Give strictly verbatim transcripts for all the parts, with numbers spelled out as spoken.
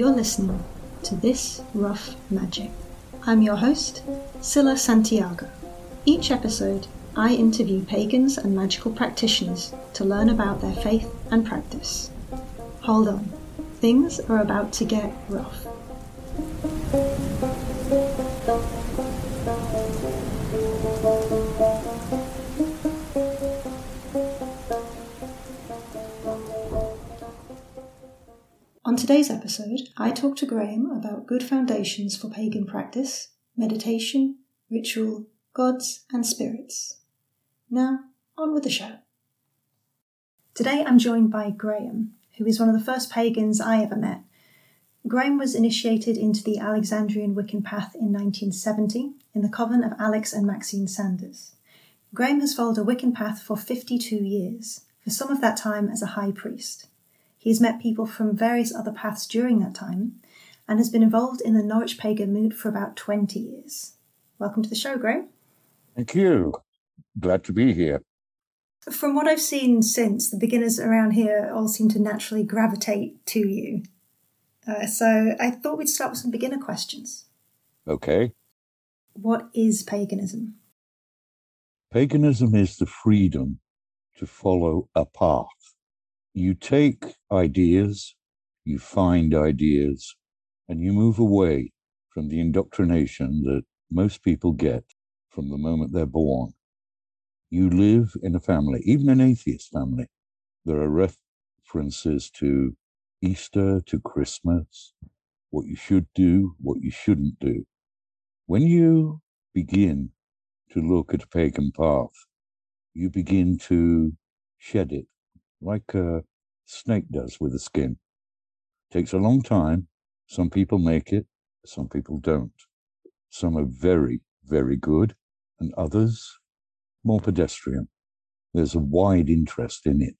You're listening to This Rough Magic. I'm your host, Scylla Santiago. Each episode, I interview pagans and magical practitioners to learn about their faith and practice. Hold on, things are about to get rough. On today's episode, I talk to Graeme about good foundations for pagan practice, meditation, ritual, gods, and spirits. Now, on with the show. Today I'm joined by Graeme, who is one of the first pagans I ever met. Graeme was initiated into the Alexandrian Wiccan path in nineteen seventy in the coven of Alex and Maxine Sanders. Graeme has followed a Wiccan path for fifty-two years, for some of that time as a high priest. He has met people from various other paths during that time and has been involved in the Norwich Pagan Moot for about twenty years. Welcome to the show, Graeme. Thank you. Glad to be here. From what I've seen since, the beginners around here all seem to naturally gravitate to you. Uh, so I thought we'd start with some beginner questions. Okay. What is paganism? Paganism is the freedom to follow a path. You take ideas, you find ideas, and you move away from the indoctrination that most people get from the moment they're born. You live in a family, even an atheist family. There are references to Easter, to Christmas, what you should do, what you shouldn't do. When you begin to look at a pagan path, you begin to shed it, like a snake does with the skin. It takes a long time. Some people make it, some people don't. Some are very, very good, and others more pedestrian. There's a wide interest in it,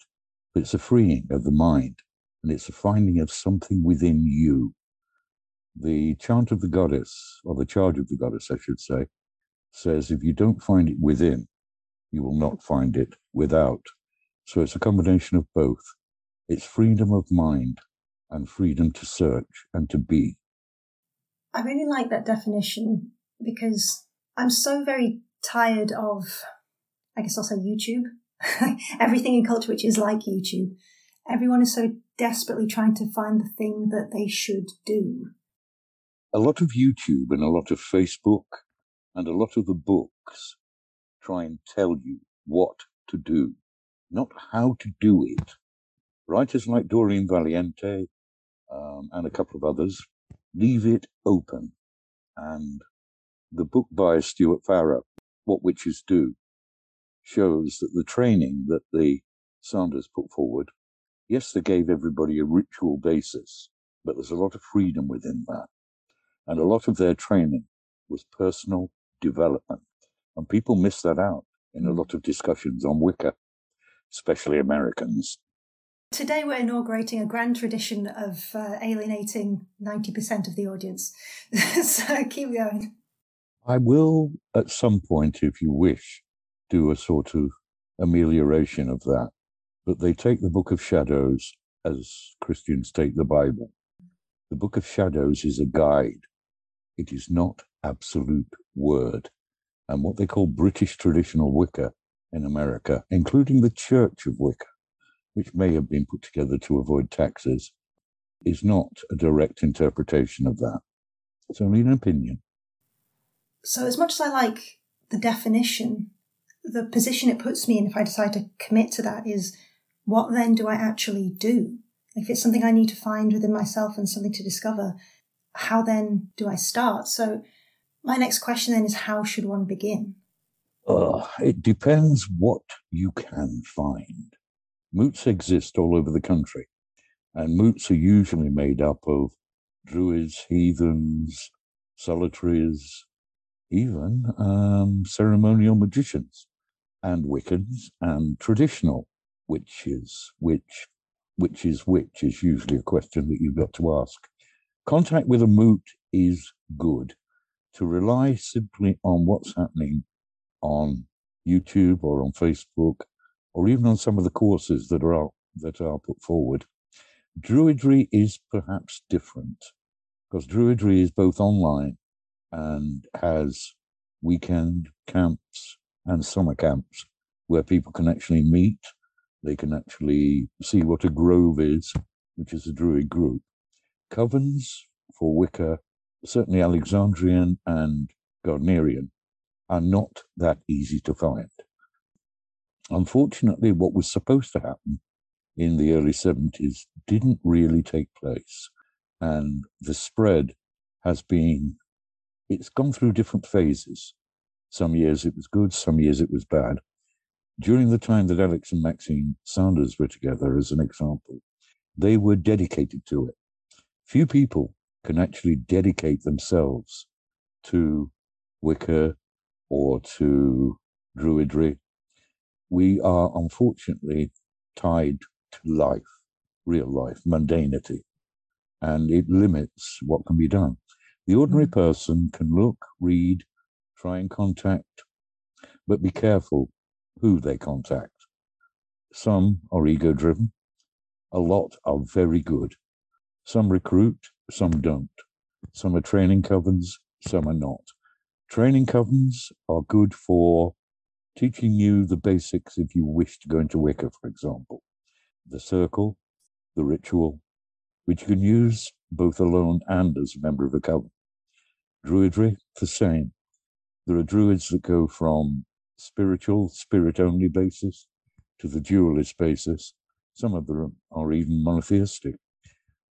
but it's a freeing of the mind, and it's a finding of something within you. The chant of the goddess, or the charge of the goddess, I should say, says if you don't find it within, you will not find it without. So it's a combination of both. It's freedom of mind and freedom to search and to be. I really like that definition because I'm so very tired of, I guess I'll say YouTube, everything in culture which is like YouTube. Everyone is so desperately trying to find the thing that they should do. A lot of YouTube and a lot of Facebook and a lot of the books try and tell you what to do, not how to do it. Writers like Doreen Valiente um, and a couple of others leave it open. And the book by Stuart Farrar, What Witches Do, shows that the training that the Sanders put forward, yes, they gave everybody a ritual basis, but there's a lot of freedom within that. And a lot of their training was personal development. And people miss that out in a lot of discussions on Wicca, especially Americans. Today we're inaugurating a grand tradition of uh, alienating ninety percent of the audience. So keep going. I will, at some point, if you wish, do a sort of amelioration of that. But they take the Book of Shadows as Christians take the Bible. The Book of Shadows is a guide. It is not absolute word. And what they call British traditional Wicca in America, including the Church of Wicca, which may have been put together to avoid taxes, is not a direct interpretation of that. It's only an opinion. So as much as I like the definition, the position it puts me in if I decide to commit to that is, what then do I actually do? If it's something I need to find within myself and something to discover, how then do I start? So my next question then is, how should one begin? Uh, it depends what you can find. Moots exist all over the country, and moots are usually made up of druids, heathens, solitaries, even um, ceremonial magicians, and Wiccans, and traditional witches. Which, which is which is usually a question that you've got to ask. Contact with a moot is good. To rely simply on what's happening on YouTube or on Facebook, or even on some of the courses that are that are put forward, Druidry is perhaps different, because Druidry is both online and has weekend camps and summer camps where people can actually meet. They can actually see what a grove is, which is a Druid group. Covens for Wicca, certainly Alexandrian and Gardnerian, are not that easy to find. Unfortunately, what was supposed to happen in the early seventies didn't really take place. And the spread has been, it's gone through different phases. Some years it was good, some years it was bad. During the time that Alex and Maxine Sanders were together, as an example, they were dedicated to it. Few people can actually dedicate themselves to Wicca or to Druidry. We are unfortunately tied to life, real life, mundanity, and it limits what can be done. The ordinary person can look, read, try and contact, but be careful who they contact. Some are ego-driven. A lot are very good. Some recruit, some don't. Some are training covens, some are not. Training covens are good for teaching you the basics if you wish to go into Wicca, for example. The circle, the ritual, which you can use both alone and as a member of a coven. Druidry, the same. There are druids that go from spiritual, spirit-only basis to the dualist basis. Some of them are even monotheistic.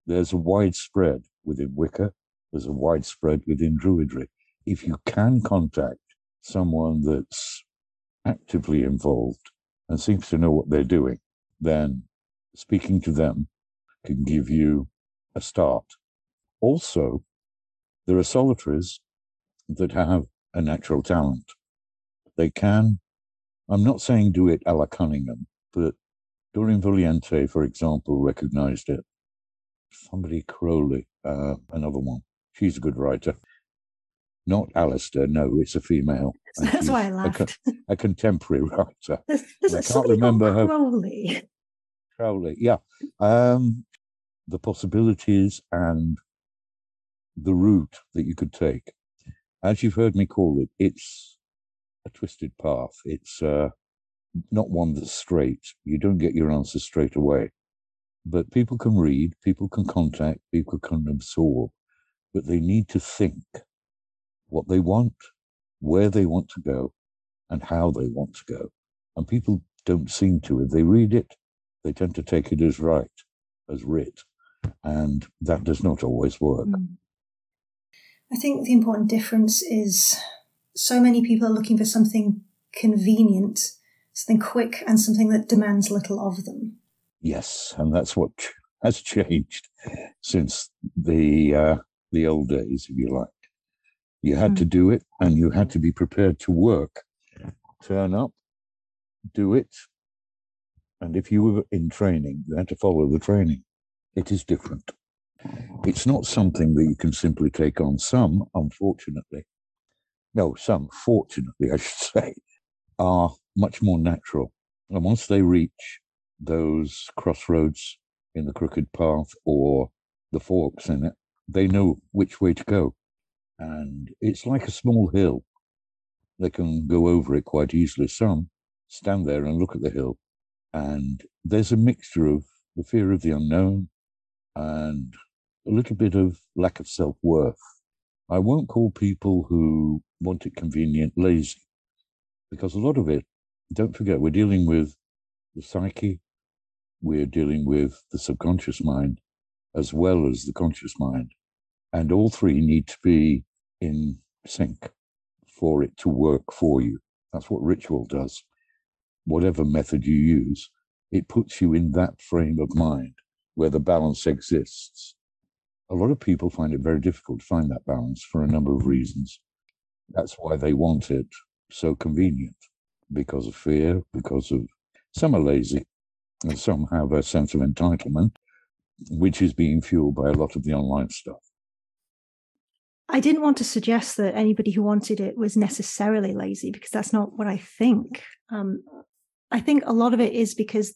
There's a widespread within Wicca. There's a widespread within Druidry. If you can contact someone that's actively involved and seems to know what they're doing, then speaking to them can give you a start. Also, there are solitaries that have a natural talent. They can, I'm not saying do it a la Cunningham, but Doreen Valiente, for example, recognized it. Somebody Crowley, uh, another one. She's a good writer. Not Alistair, no, it's a female. That's why I laughed. A, a contemporary writer. There's, there's I can't remember her. Crowley. Crowley, yeah. Um, the possibilities and the route that you could take. As you've heard me call it, it's a twisted path. It's uh, not one that's straight. You don't get your answers straight away. But people can read, people can contact, people can absorb, but they need to think what they want, where they want to go, and how they want to go. And people don't seem to. If they read it, they tend to take it as right, as writ, and that does not always work. I think the important difference is so many people are looking for something convenient, something quick, and something that demands little of them. Yes, and that's what has changed since the uh, the old days, if you like. You had to do it, and you had to be prepared to work. Turn up, do it, and if you were in training, you had to follow the training. It is different. It's not something that you can simply take on. Some, unfortunately, no, some, fortunately, I should say, are much more natural. And once they reach those crossroads in the crooked path or the forks in it, they know which way to go. And it's like a small hill. They can go over it quite easily. Some stand there and look at the hill. And there's a mixture of the fear of the unknown and a little bit of lack of self-worth. I won't call people who want it convenient lazy, because a lot of it, don't forget, we're dealing with the psyche, we're dealing with the subconscious mind, as well as the conscious mind. And all three need to be in sync for it to work for you. That's what ritual does. Whatever method you use, it puts you in that frame of mind where the balance exists. A lot of people find it very difficult to find that balance for a number of reasons. That's why they want it so convenient, because of fear, because of... Some are lazy, and some have a sense of entitlement, which is being fueled by a lot of the online stuff. I didn't want to suggest that anybody who wanted it was necessarily lazy, because that's not what I think. Um, I think a lot of it is because,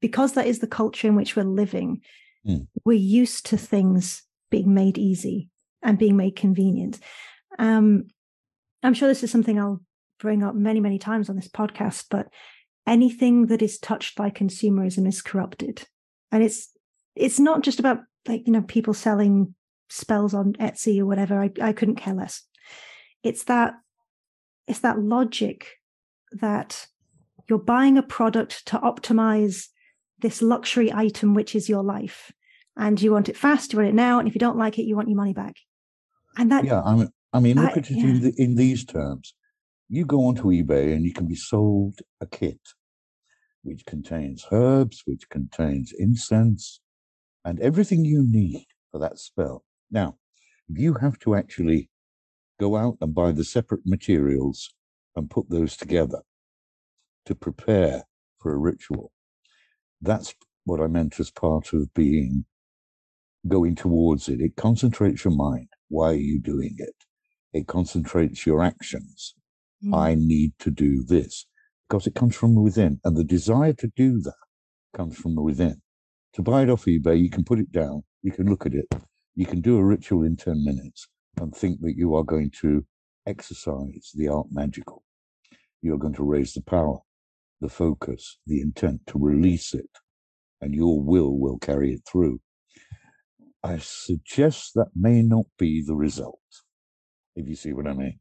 because that is the culture in which we're living. Mm. We're used to things being made easy and being made convenient. Um, I'm sure this is something I'll bring up many, many times on this podcast, but anything that is touched by consumerism is corrupted. And it's it's not just about, like, you know, people selling spells on Etsy or whatever. I, I couldn't care less. It's that it's that logic that you're buying a product to optimize this luxury item, which is your life, and you want it fast, you want it now, and if you don't like it, you want your money back. And that, yeah, I mean, I mean that, look at it yeah. in, the, in these terms. You go onto eBay and you can be sold a kit which contains herbs, which contains incense, and everything you need for that spell. Now, you have to actually go out and buy the separate materials and put those together to prepare for a ritual. That's what I meant as part of being going towards it. It concentrates your mind. Why are you doing it? It concentrates your actions. Mm. I need to do this, because it comes from within. And the desire to do that comes from within. To buy it off eBay, you can put it down. You can look at it. You can do a ritual in ten minutes and think that you are going to exercise the art magical. You're going to raise the power, the focus, the intent to release it, and your will will carry it through. I suggest that may not be the result, if you see what I mean.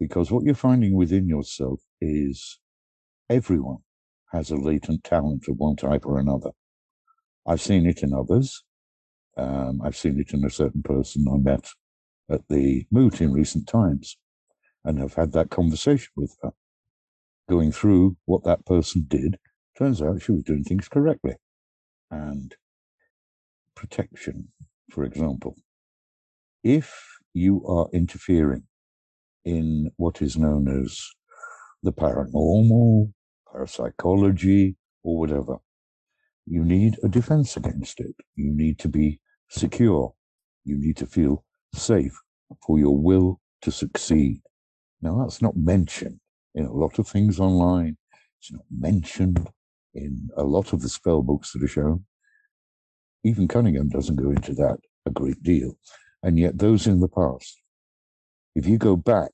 Because what you're finding within yourself is everyone has a latent talent of one type or another. I've seen it in others. Um, I've seen it in a certain person I met at the moot in recent times, and have had that conversation with her, going through what that person did. Turns out she was doing things correctly. And protection, for example. If you are interfering in what is known as the paranormal, parapsychology, or whatever, you need a defense against it. You need to be secure. You need to feel safe for your will to succeed. Now, that's not mentioned in a lot of things online. It's not mentioned in a lot of the spell books that are shown. Even Cunningham doesn't go into that a great deal. And yet those in the past, if you go back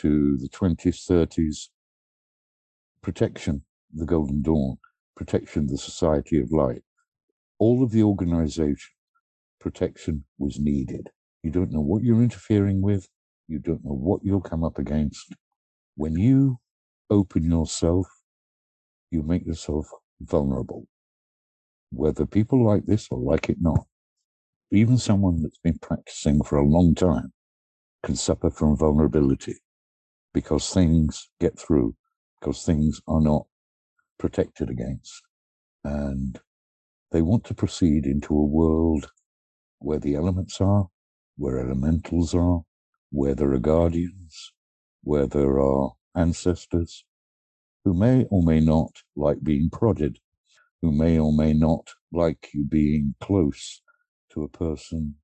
to the twenties, thirties, protection, the Golden Dawn, protection, the Society of Light, all of the organization, protection was needed. You don't know what you're interfering with. You don't know what you'll come up against. When you open yourself, you make yourself vulnerable, whether people like this or like it not. Even someone that's been practicing for a long time can suffer from vulnerability, because things get through, because things are not protected against. And they want to proceed into a world where the elements are, where elementals are, where there are guardians, where there are ancestors who may or may not like being prodded, who may or may not like you being close to a person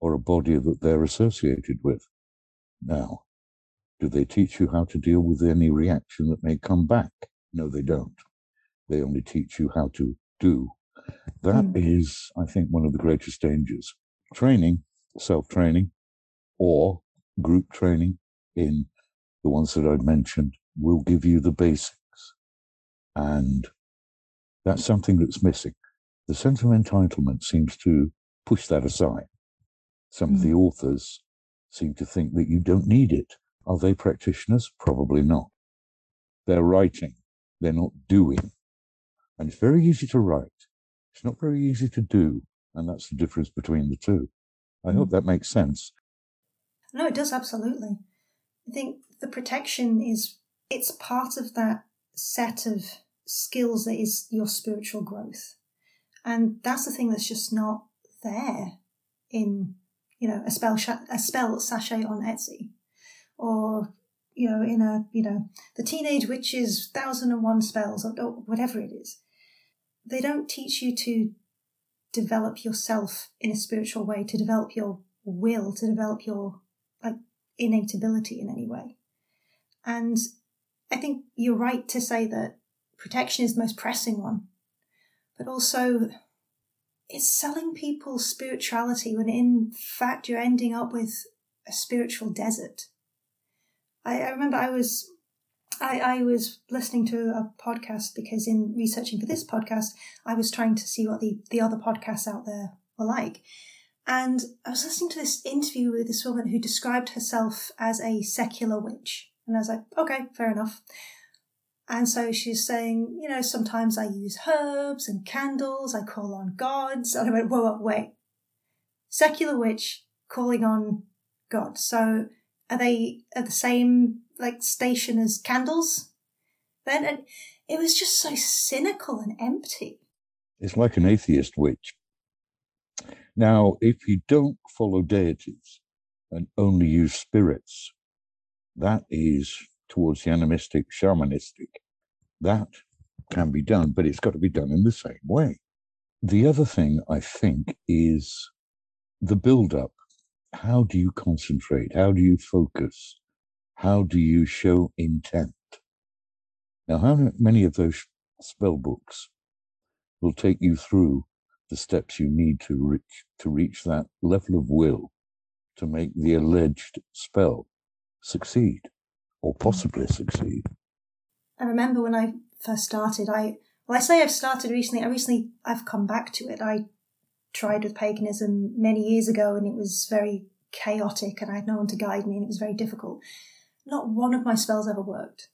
or a body that they're associated with. Now, do they teach you how to deal with any reaction that may come back? No, they don't. They only teach you how to do. That mm. is, I think, one of the greatest dangers. Training, self-training, or group training in the ones that I've mentioned will give you the basics. And that's something that's missing. The sense of entitlement seems to push that aside. Some mm. of the authors seem to think that you don't need it. Are they practitioners? Probably not. They're writing. They're not doing. And it's very easy to write. It's not very easy to do. And that's the difference between the two. I mm. hope that makes sense. No, it does, absolutely. I think the protection is, it's part of that set of skills that is your spiritual growth. And that's the thing that's just not there in, you know, a spell, a spell sachet on Etsy, or, you know, in a, you know, the Teenage Witch's one thousand and one Spells, or, or whatever it is. They don't teach you to develop yourself in a spiritual way, to develop your will, to develop your, like, innate ability in any way. And I think you're right to say that protection is the most pressing one, but also it's selling people spirituality when in fact you're ending up with a spiritual desert. I, I remember I was I, I was listening to a podcast because in researching for this podcast, I was trying to see what the, the other podcasts out there were like. And I was listening to this interview with this woman who described herself as a secular witch. And I was like, okay, fair enough. And so she's saying, you know, sometimes I use herbs and candles, I call on gods. And I went, whoa, whoa, wait. Secular witch calling on gods. So are they at the same, like, station as candles then? And it was just so cynical and empty. It's like an atheist witch. Now, if you don't follow deities and only use spirits, that is towards the animistic, shamanistic. That can be done, but it's got to be done in the same way. The other thing, I think, is the build-up. How do you concentrate? How do you focus? How do you show intent? Now, how many of those spell books will take you through the steps you need to reach, to reach that level of will to make the alleged spell succeed or possibly succeed? I remember when I first started, I, well, I say I've started recently. I recently, I've come back to it. I tried with paganism many years ago and it was very chaotic and I had no one to guide me and it was very difficult. Not one of my spells ever worked.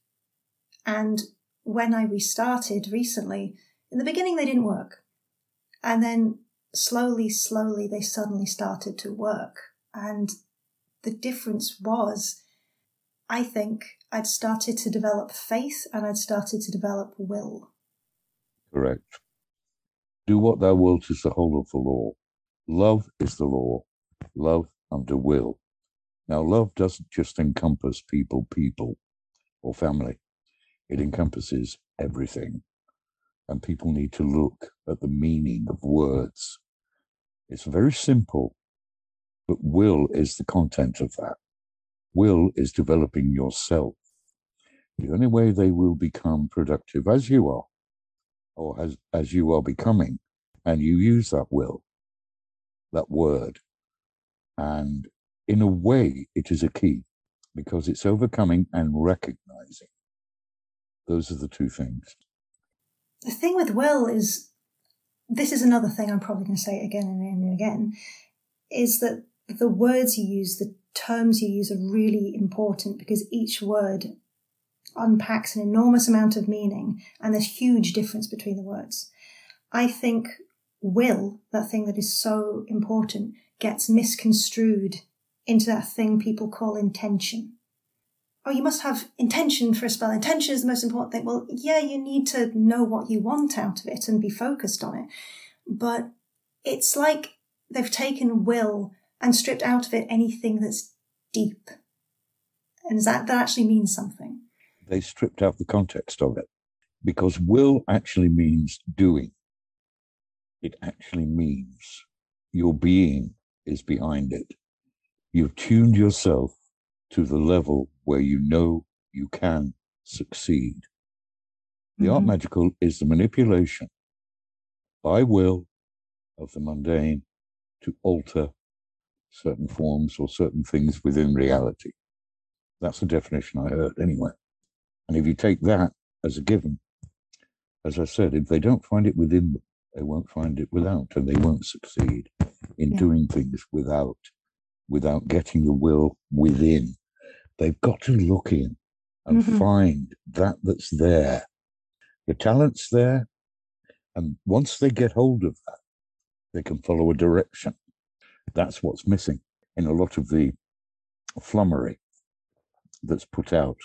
And when I restarted recently, in the beginning they didn't work. And then slowly, slowly, they suddenly started to work. And the difference was, I think, I'd started to develop faith and I'd started to develop will. Correct. Do what thou wilt is the whole of the law. Love is the law. Love under will. Now, love doesn't just encompass people, people, or family. It encompasses everything. And people need to look at the meaning of words. It's very simple, but will is the content of that. Will is developing yourself. The only way they will become productive, as you are, or as, as you are becoming, and you use that will, that word. And in a way, it is a key, because it's overcoming and recognizing. Those are the two things. The thing with will is, this is another thing I'm probably going to say again and again and again, is that the words you use, the terms you use are really important because each word unpacks an enormous amount of meaning and there's a huge difference between the words. I think will, that thing that is so important, gets misconstrued into that thing people call intention. Oh, you must have intention for a spell. Intention is the most important thing. Well, yeah, you need to know what you want out of it and be focused on it. But it's like they've taken will and stripped out of it anything that's deep. And is that, that actually means something? They stripped out the context of it because will actually means doing. It actually means your being is behind it. You've tuned yourself to the level where you know you can succeed. The mm-hmm. art magical is the manipulation by will of the mundane to alter certain forms or certain things within reality. That's the definition I heard anyway. And if you take that as a given, as I said, if they don't find it within them, they won't find it without, and they won't succeed in yeah. doing things without, without getting the will within. They've got to look in and mm-hmm. find that that's there. The talent's there. And once they get hold of that, they can follow a direction. That's what's missing in a lot of the flummery that's put out.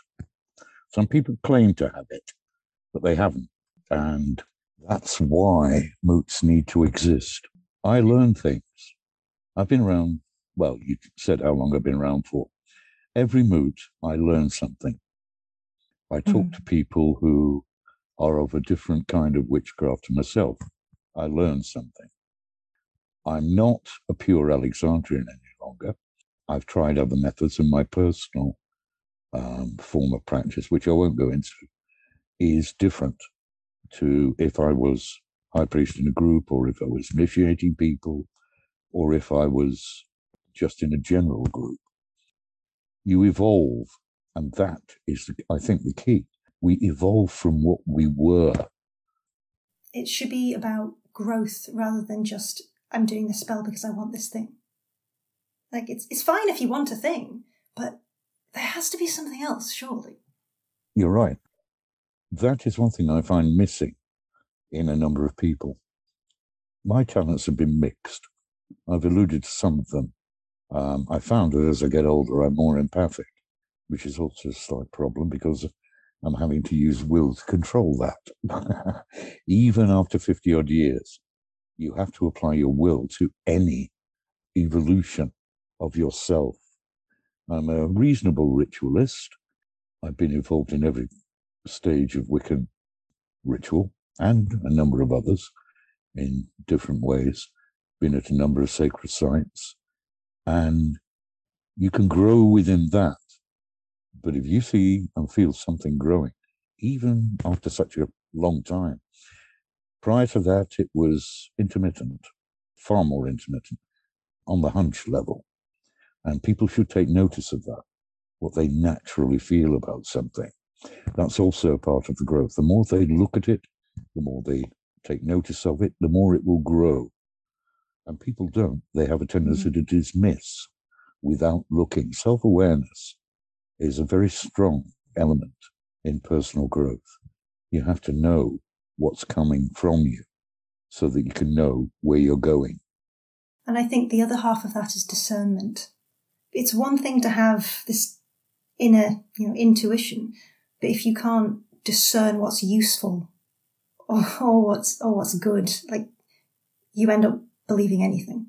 Some people claim to have it, but they haven't. And that's why moots need to exist. I learn things. I've been around, well, you said how long I've been around for. Every moot, I learn something. I talk mm. to people who are of a different kind of witchcraft to myself. I learn something. I'm not a pure Alexandrian any longer. I've tried other methods, and my personal um, form of practice, which I won't go into, is different to if I was high priest in a group, or if I was initiating people, or if I was just in a general group. You evolve, and that is, I think, the key. We evolve from what we were. It should be about growth rather than just, I'm doing this spell because I want this thing. Like, it's it's fine if you want a thing, but there has to be something else, surely. You're right. That is one thing I find missing in a number of people. My talents have been mixed. I've alluded to some of them. Um, I found that as I get older, I'm more empathic, which is also a slight problem because I'm having to use will to control that. Even after fifty-odd years, you have to apply your will to any evolution of yourself. I'm a reasonable ritualist. I've been involved in every stage of Wiccan ritual and a number of others in different ways. Been at a number of sacred sites. And you can grow within that. But if you see and feel something growing, even after such a long time, prior to that, it was intermittent, far more intermittent, on the hunch level. And people should take notice of that, what they naturally feel about something. That's also part of the growth. The more they look at it, the more they take notice of it, the more it will grow. And people don't. They have a tendency to dismiss without looking. Self-awareness is a very strong element in personal growth. You have to know what's coming from you so that you can know where you're going. And I think the other half of that is discernment. It's one thing to have this inner, you know, intuition, but if you can't discern what's useful or, or what's or what's good, like, you end up believing anything.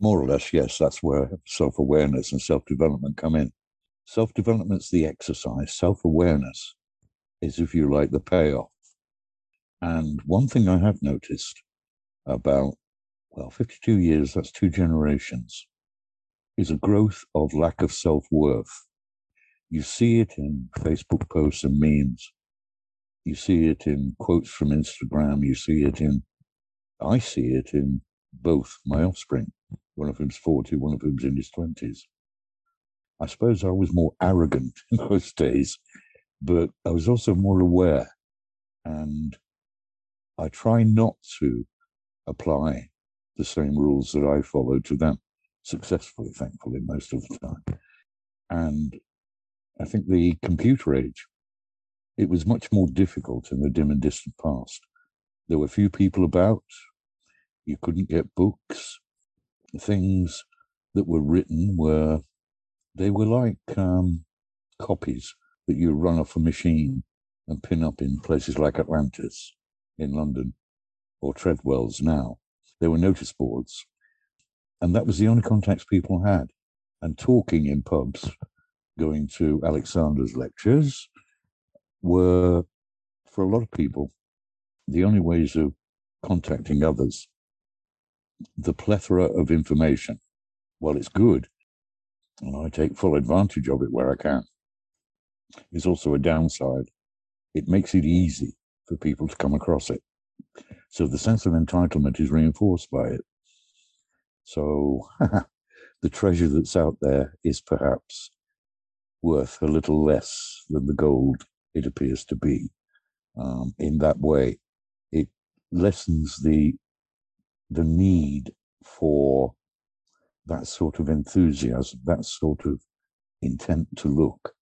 More or less, yes, that's where self-awareness and self-development come in. Self-development's the exercise. Self-awareness is, if you like, the payoff. And one thing I have noticed about, well, fifty-two years, that's two generations, is a growth of lack of self-worth. You see it in Facebook posts and memes. You see it in quotes from Instagram. You see it in, I see it in both my offspring. One of whom's forty, one of whom's in his twenties. I suppose I was more arrogant in those days, but I was also more aware. And I try not to apply the same rules that I follow to them, successfully, thankfully, most of the time. And I think the computer age, it was much more difficult in the dim and distant past. There were few people about. You couldn't get books. The things that were written were... They were like um, copies that you run off a machine and pin up in places like Atlantis in London or Treadwell's now. There were notice boards. And that was the only contacts people had. And talking in pubs, going to Alexander's lectures, were, for a lot of people, the only ways of contacting others. The plethora of information, while it's good, and I take full advantage of it where I can, there's also a downside. It makes it easy for people to come across it. So the sense of entitlement is reinforced by it. So the treasure that's out there is perhaps worth a little less than the gold it appears to be. Um, in that way, it lessens the the need for that sort of enthusiasm, that sort of intent to look.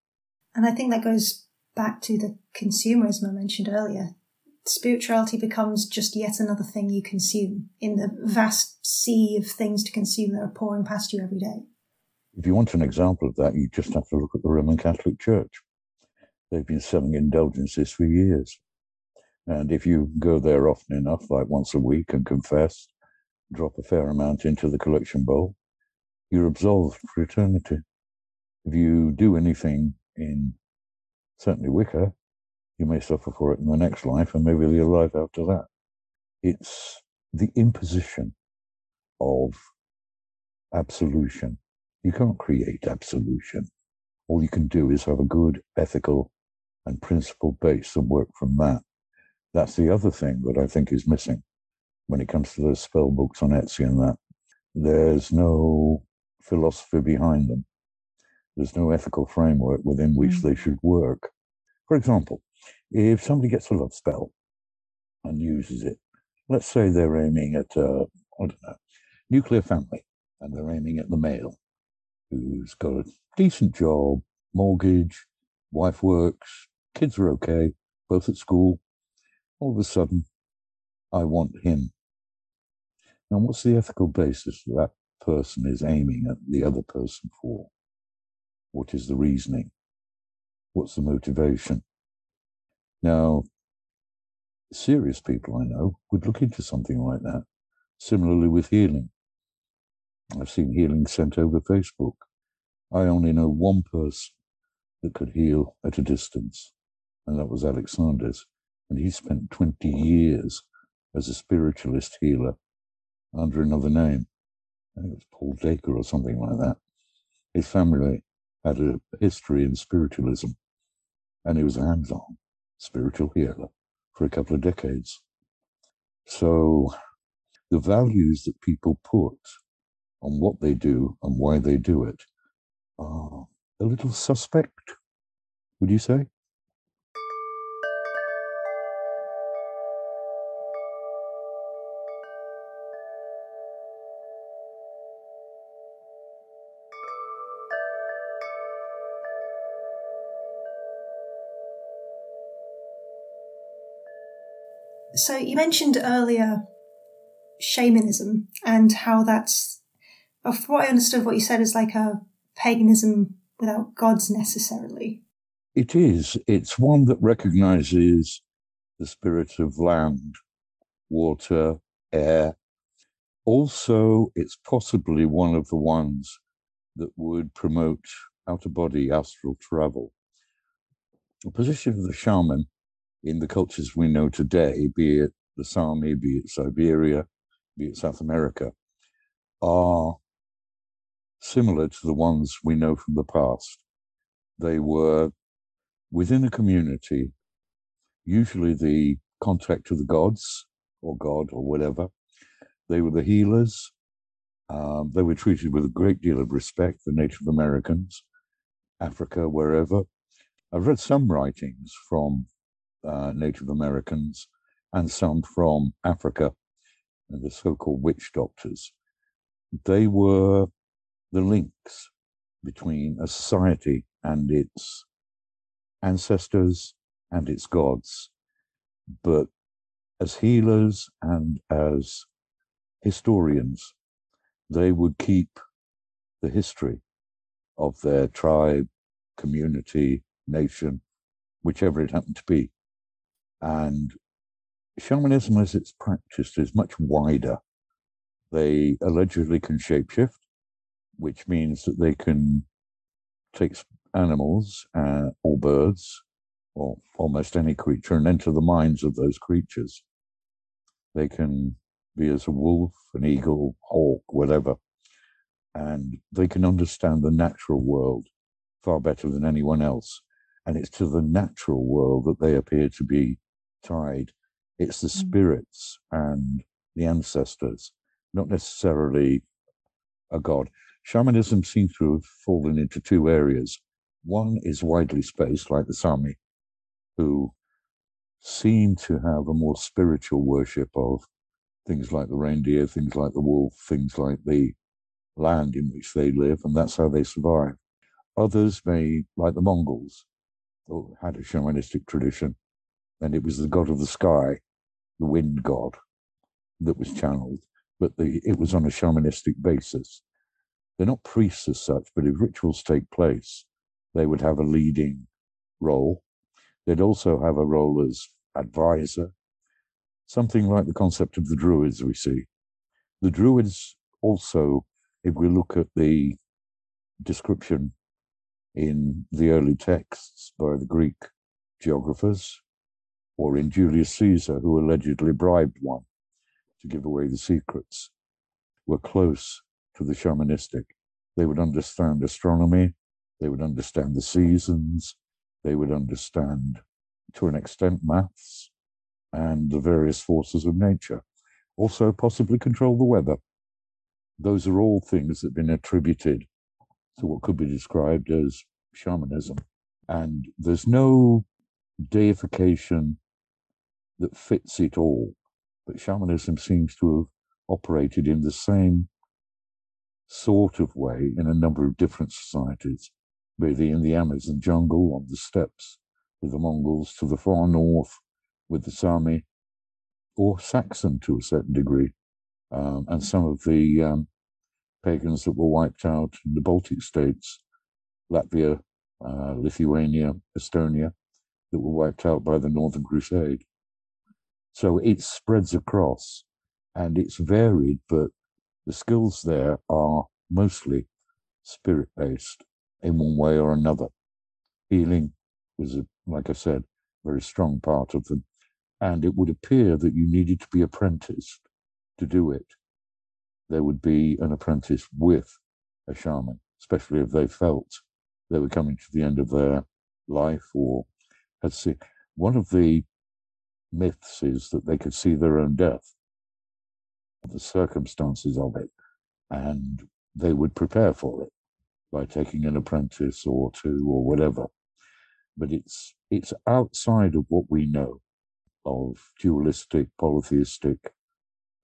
And I think that goes back to the consumerism I mentioned earlier. Spirituality becomes just yet another thing you consume. In the vast sea of things to consume that are pouring past you every day. If you want an example of that, you just have to look at the Roman Catholic Church. They've been selling indulgences for years. And if you go there often enough, like once a week, and confess, drop a fair amount into the collection bowl, you're absolved for eternity. If you do anything in, certainly Wicca, you may suffer for it in the next life and maybe the life after that. It's the imposition of absolution. You can't create absolution. All you can do is have a good ethical and principled base and work from that. That's the other thing that I think is missing when it comes to those spell books on Etsy and that. There's no philosophy behind them. There's no ethical framework within which mm. they should work. For example, if somebody gets a love spell and uses it, let's say they're aiming at a, I don't know, nuclear family, and they're aiming at the male who's got a decent job, mortgage, wife works, kids are okay, both at school. All of a sudden, I want him. Now, what's the ethical basis that person is aiming at the other person for? What is the reasoning? What's the motivation? Now, serious people I know would look into something like that. Similarly with healing. I've seen healing sent over Facebook. I only know one person that could heal at a distance, and that was Alex Sanders. And he spent twenty years as a spiritualist healer under another name. I think it was Paul Daker or something like that. His family had a history in spiritualism, and he was a hands-on spiritual healer for a couple of decades. So the values that people put on what they do and why they do it are a little suspect, would you say? So you mentioned earlier shamanism and how that's, from what I understood, what you said is like a paganism without gods necessarily. It is. It's one that recognizes the spirits of land, water, air. Also, it's possibly one of the ones that would promote out-of-body astral travel. The position of the shaman in the cultures we know today, be it the Sami, be it Siberia, be it South America, are similar to the ones we know from the past. They were within a community, usually the contact of the gods, or God, or whatever. They were the healers. Um, they were treated with a great deal of respect, the Native Americans, Africa, wherever. I've read some writings from Uh, Native Americans and some from Africa, and the so-called witch doctors. They were the links between a society and its ancestors and its gods. But as healers and as historians, they would keep the history of their tribe, community, nation, whichever it happened to be. And shamanism as it's practiced is much wider. They allegedly can shapeshift, which means that they can take animals uh, or birds or almost any creature and enter the minds of those creatures. They can be as a wolf, an eagle, hawk, whatever. And they can understand the natural world far better than anyone else. And it's to the natural world that they appear to be tied. It's the spirits and the ancestors, not necessarily a god. Shamanism seems to have fallen into two areas. One is widely spaced, like the Sami, who seem to have a more spiritual worship of things like the reindeer, things like the wolf, things like the land in which they live, and that's how they survive. Others may, like the Mongols, who had a shamanistic tradition, and it was the god of the sky, the wind god, that was channeled, but the, it was on a shamanistic basis. They're not priests as such, but if rituals take place, they would have a leading role. They'd also have a role as advisor, something like the concept of the Druids we see. The Druids also, if we look at the description in the early texts by the Greek geographers, or in Julius Caesar, who allegedly bribed one to give away the secrets, were close to the shamanistic. They would understand astronomy, they would understand the seasons, they would understand, to an extent, maths, and the various forces of nature. Also possibly control the weather. Those are all things that have been attributed to what could be described as shamanism. And there's no deification that fits it all. But shamanism seems to have operated in the same sort of way in a number of different societies, really in the Amazon jungle, on the steppes, with the Mongols, to the far north with the Sami, or Saxon to a certain degree, um, and some of the um, pagans that were wiped out in the Baltic states, Latvia, uh, Lithuania, Estonia, that were wiped out by the Northern Crusade. So it spreads across, and it's varied, but the skills there are mostly spirit-based in one way or another. Healing was, a, like I said, a very strong part of them. And it would appear that you needed to be apprenticed to do it. There would be an apprentice with a shaman, especially if they felt they were coming to the end of their life or had seen. One of the myths is that they could see their own death, the circumstances of it, and they would prepare for it by taking an apprentice or two or whatever. But it's it's outside of what we know of dualistic, polytheistic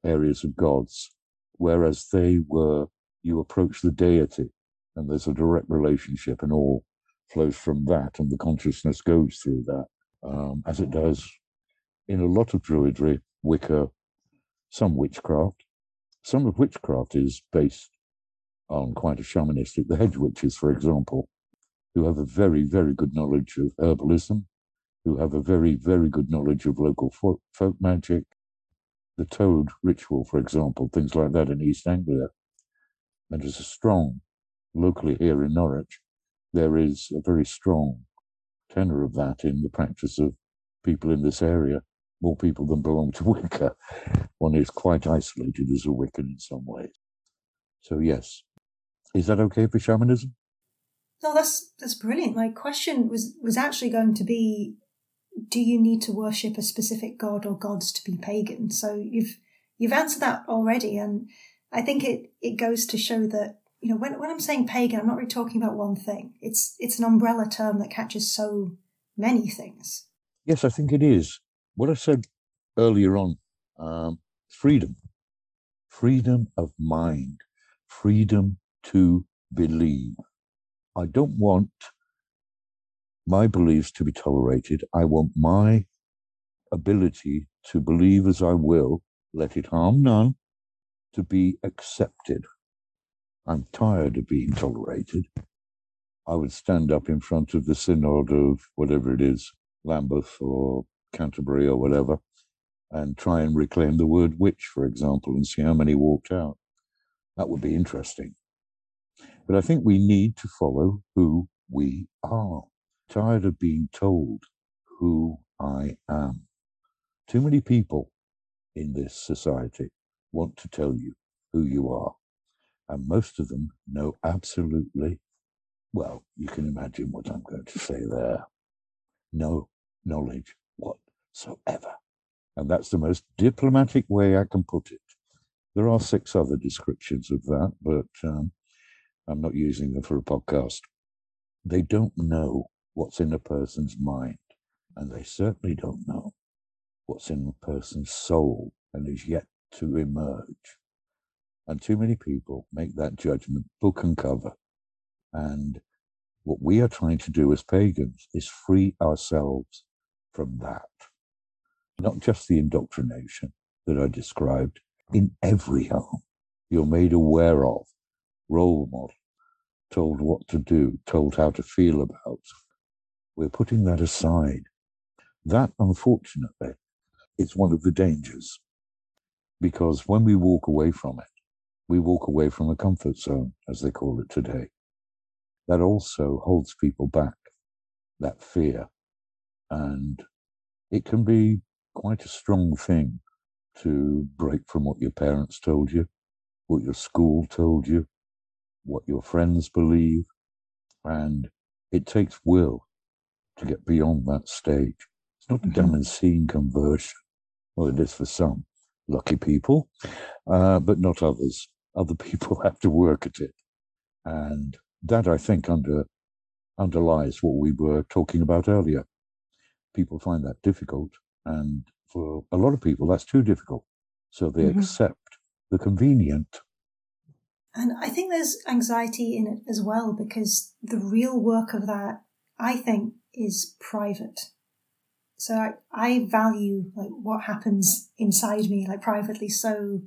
areas of gods, whereas they were, you approach the deity and there's a direct relationship and all flows from that, and the consciousness goes through that, um, as it does in a lot of Druidry, Wicca, some witchcraft. Some of witchcraft is based on quite a shamanistic, the hedge witches, for example, who have a very, very good knowledge of herbalism, who have a very, very good knowledge of local folk, folk magic, the toad ritual, for example, things like that in East Anglia. And as a strong, locally here in Norwich, there is a very strong tenor of that in the practice of people in this area, more people than belong to Wicca. One is quite isolated as a Wiccan in some ways. So yes. Is that okay for shamanism? No, that's that's brilliant. My question was, was actually going to be, do you need to worship a specific god or gods to be pagan? So you've you've answered that already, and I think it, it goes to show that, you know, when when I'm saying pagan, I'm not really talking about one thing. It's it's an umbrella term that catches so many things. Yes, I think it is. What I said earlier on, um, freedom, freedom of mind, freedom to believe. I don't want my beliefs to be tolerated. I want my ability to believe as I will, let it harm none, to be accepted. I'm tired of being tolerated. I would stand up in front of the synod of whatever it is, Lambeth or Canterbury or whatever, and try and reclaim the word witch, for example, and see how many walked out. That would be interesting. But I think we need to follow who we are. Tired of being told who I am. Too many people in this society want to tell you who you are. And most of them know absolutely, well, you can imagine what I'm going to say there. No knowledge whatsoever. And that's the most diplomatic way I can put it. There are six other descriptions of that, but um, I'm not using them for a podcast. They don't know what's in a person's mind, and they certainly don't know what's in a person's soul and is yet to emerge. And too many people make that judgment, book and cover. And what we are trying to do as pagans is free ourselves from that. Not just the indoctrination that I described, in every home you're made aware of, role model, told what to do, told how to feel about. We're putting that aside. That, unfortunately, is one of the dangers, because when we walk away from it, we walk away from a comfort zone, as they call it today. That also holds people back, that fear. And it can be quite a strong thing to break from what your parents told you, what your school told you, what your friends believe, and it takes will to get beyond that stage. It's not a damn and seeing conversion. Well, it is for some lucky people, uh, but not others. Other people have to work at it. And that, I think, under, underlies what we were talking about earlier. People find that difficult. And for a lot of people, that's too difficult. So they mm-hmm. accept the convenient. And I think there's anxiety in it as well, because the real work of that, I think, is private. So I, I value like what happens inside me, like privately, so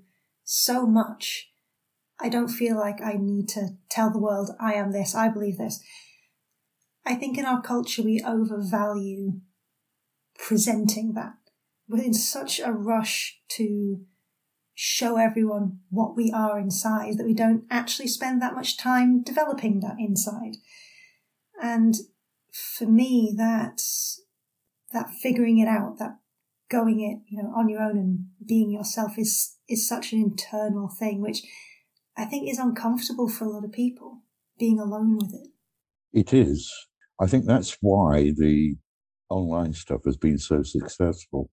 so much. I don't feel like I need to tell the world I am this, I believe this. I think in our culture we overvalue presenting that. We're in such a rush to show everyone what we are inside that we don't actually spend that much time developing that inside. And for me, that's that figuring it out, that going it, you know, on your own and being yourself is is such an internal thing, which I think is uncomfortable for a lot of people, being alone with it. It is. I think that's why the online stuff has been so successful.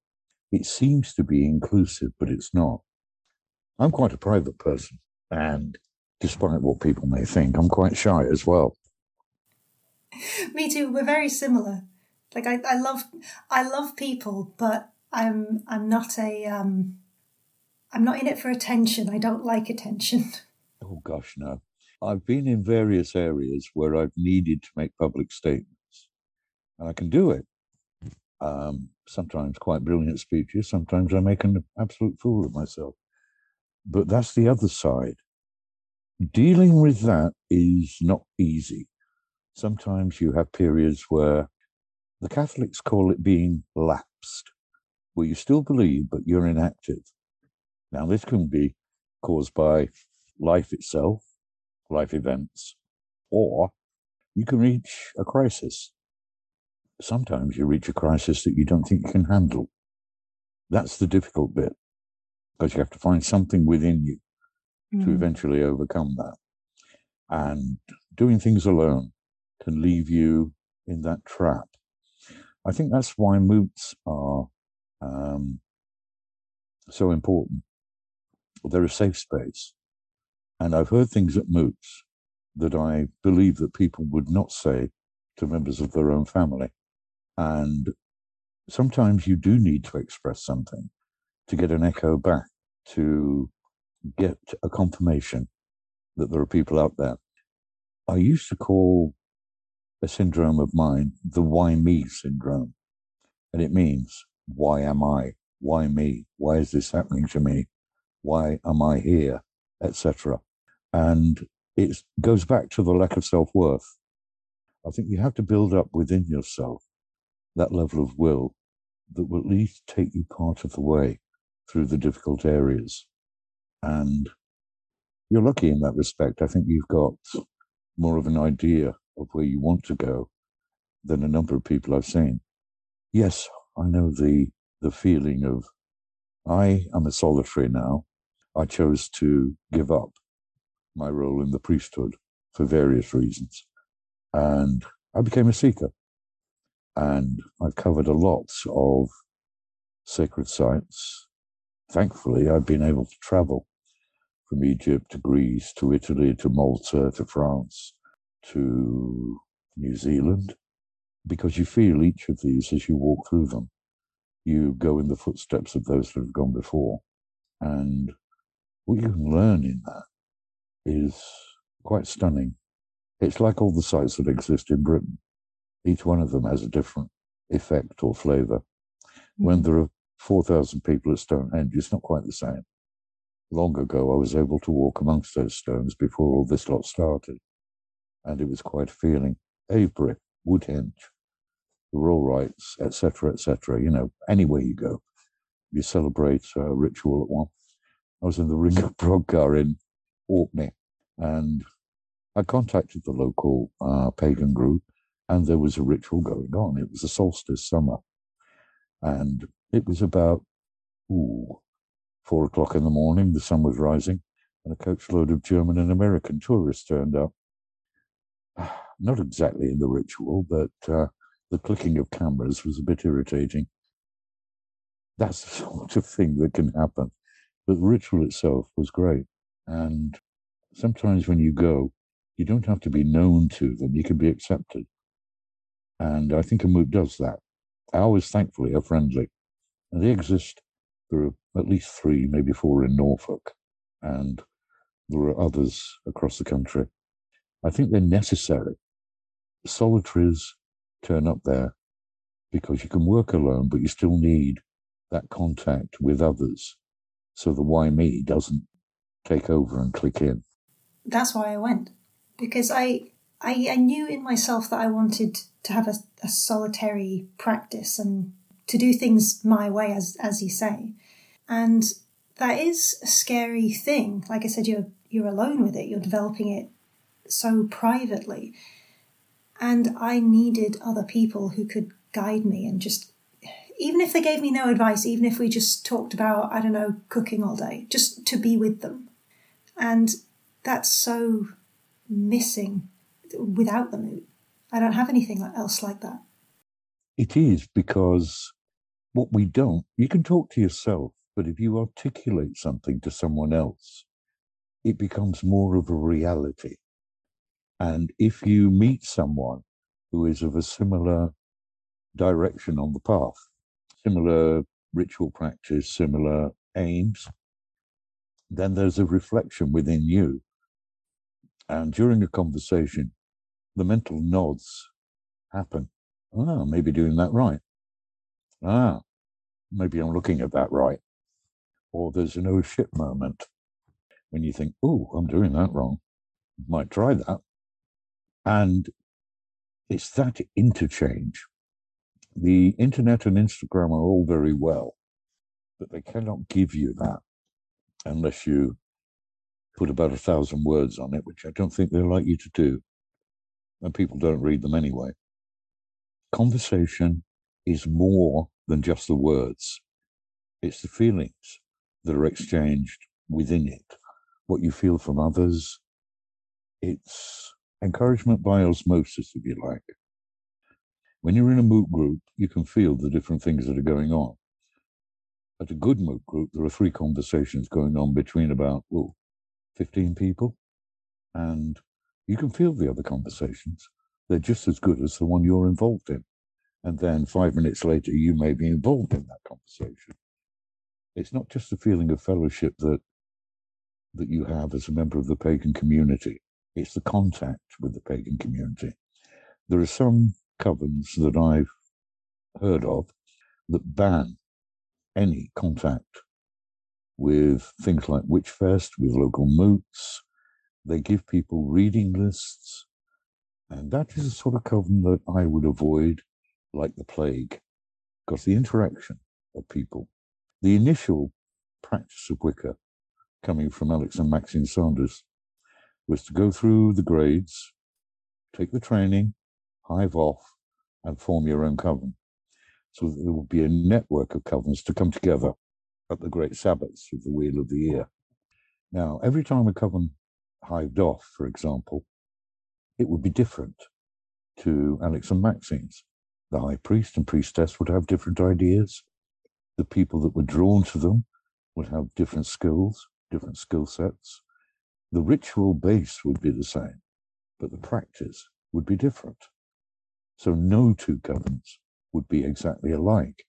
It seems to be inclusive, but it's not. I'm quite a private person, and despite what people may think, I'm quite shy as well. Me too. We're very similar. Like I, I love, I love people, but I'm, I'm not a, um, I'm not in it for attention. I don't like attention. Oh gosh, no. I've been in various areas where I've needed to make public statements, and I can do it. Um, sometimes quite brilliant speeches. Sometimes I make an absolute fool of myself. But that's the other side. Dealing with that is not easy. Sometimes you have periods where the Catholics call it being lapsed, where you still believe, but you're inactive. Now, this can be caused by life itself, life events, or you can reach a crisis. Sometimes you reach a crisis that you don't think you can handle. That's the difficult bit, because you have to find something within you mm. to eventually overcome that. And doing things alone can leave you in that trap. I think that's why moots are um, so important. They're a safe space. And I've heard things at moots that I believe that people would not say to members of their own family. And sometimes you do need to express something to get an echo back, to get a confirmation that there are people out there. I used to call a syndrome of mine the why me syndrome. And it means, why am I? Why me? Why is this happening to me? Why am I here? Etc. And it goes back to the lack of self-worth. I think you have to build up within yourself that level of will that will at least take you part of the way through the difficult areas. And you're lucky in that respect. I think you've got more of an idea of where you want to go than a number of people I've seen. Yes, I know the the feeling of, I am a solitary now. I chose to give up my role in the priesthood for various reasons. And I became a seeker. And I've covered a lot of sacred sites. Thankfully, I've been able to travel from Egypt to Greece, to Italy, to Malta, to France, to New Zealand, because you feel each of these as you walk through them. You go in the footsteps of those that have gone before. And what you can learn in that is quite stunning. It's like all the sites that exist in Britain. Each one of them has a different effect or flavour. Mm-hmm. When there are four thousand people at Stonehenge, it's not quite the same. Long ago, I was able to walk amongst those stones before all this lot started. And it was quite a feeling. Avebury, Woodhenge, the Royal Rites, et cetera, et cetera. You know, anywhere you go, you celebrate a ritual at one. I was in the Ring of Brodgar in Orkney, and I contacted the local uh, pagan group, and there was a ritual going on. It was a solstice summer, and it was about ooh, four o'clock in the morning. The sun was rising, and a coachload of German and American tourists turned up. Not exactly in the ritual, but uh, the clicking of cameras was a bit irritating. That's the sort of thing that can happen. But the ritual itself was great. And sometimes when you go, you don't have to be known to them. You can be accepted. And I think a moot does that. Ours, thankfully, are friendly. And they exist. There are at least three, maybe four in Norfolk. And there are others across the country. I think they're necessary. Solitaries turn up there because you can work alone, but you still need that contact with others. So the why me doesn't take over and click in. That's why I went. Because I I, I knew in myself that I wanted to have a, a solitary practice and to do things my way, as as you say. And that is a scary thing. Like I said, you're you're alone with it. You're developing it so privately. And I needed other people who could guide me and just, even if they gave me no advice, even if we just talked about, I don't know, cooking all day, just to be with them. And that's so missing without the moot. I don't have anything else like that. It is, because what we don't, you can talk to yourself, but if you articulate something to someone else, it becomes more of a reality. And if you meet someone who is of a similar direction on the path, similar ritual practice, similar aims, then there's a reflection within you. And during a conversation, the mental nods happen. Ah, maybe doing that right. Ah, maybe I'm looking at that right. Or there's an oh shit moment when you think, oh, I'm doing that wrong. Might try that. And it's that interchange. The internet and Instagram are all very well, but they cannot give you that unless you put about a thousand words on it, which I don't think they're likely to do. And people don't read them anyway. Conversation is more than just the words. It's the feelings that are exchanged within it, what you feel from others. It's encouragement by osmosis, if you like. When you're in a moot group, you can feel the different things that are going on. At a good moot group, there are three conversations going on between about oh, fifteen people, and you can feel the other conversations. They're just as good as the one you're involved in. And then five minutes later, you may be involved in that conversation. It's not just the feeling of fellowship that that you have as a member of the pagan community. It's the contact with the pagan community. There are some covens that I've heard of that ban any contact with things like Witchfest, with local moots. They give people reading lists. And that is the sort of coven that I would avoid like the plague, because the interaction of people, the initial practice of Wicca coming from Alex and Maxine Sanders, was to go through the grades, take the training, hive off, and form your own coven. So that there would be a network of covens to come together at the great Sabbaths of the Wheel of the Year. Now, every time a coven hived off, for example, it would be different to Alex and Maxine's. The high priest and priestess would have different ideas. The people that were drawn to them would have different skills, different skill sets. The ritual base would be the same, but the practice would be different. So no two covens would be exactly alike.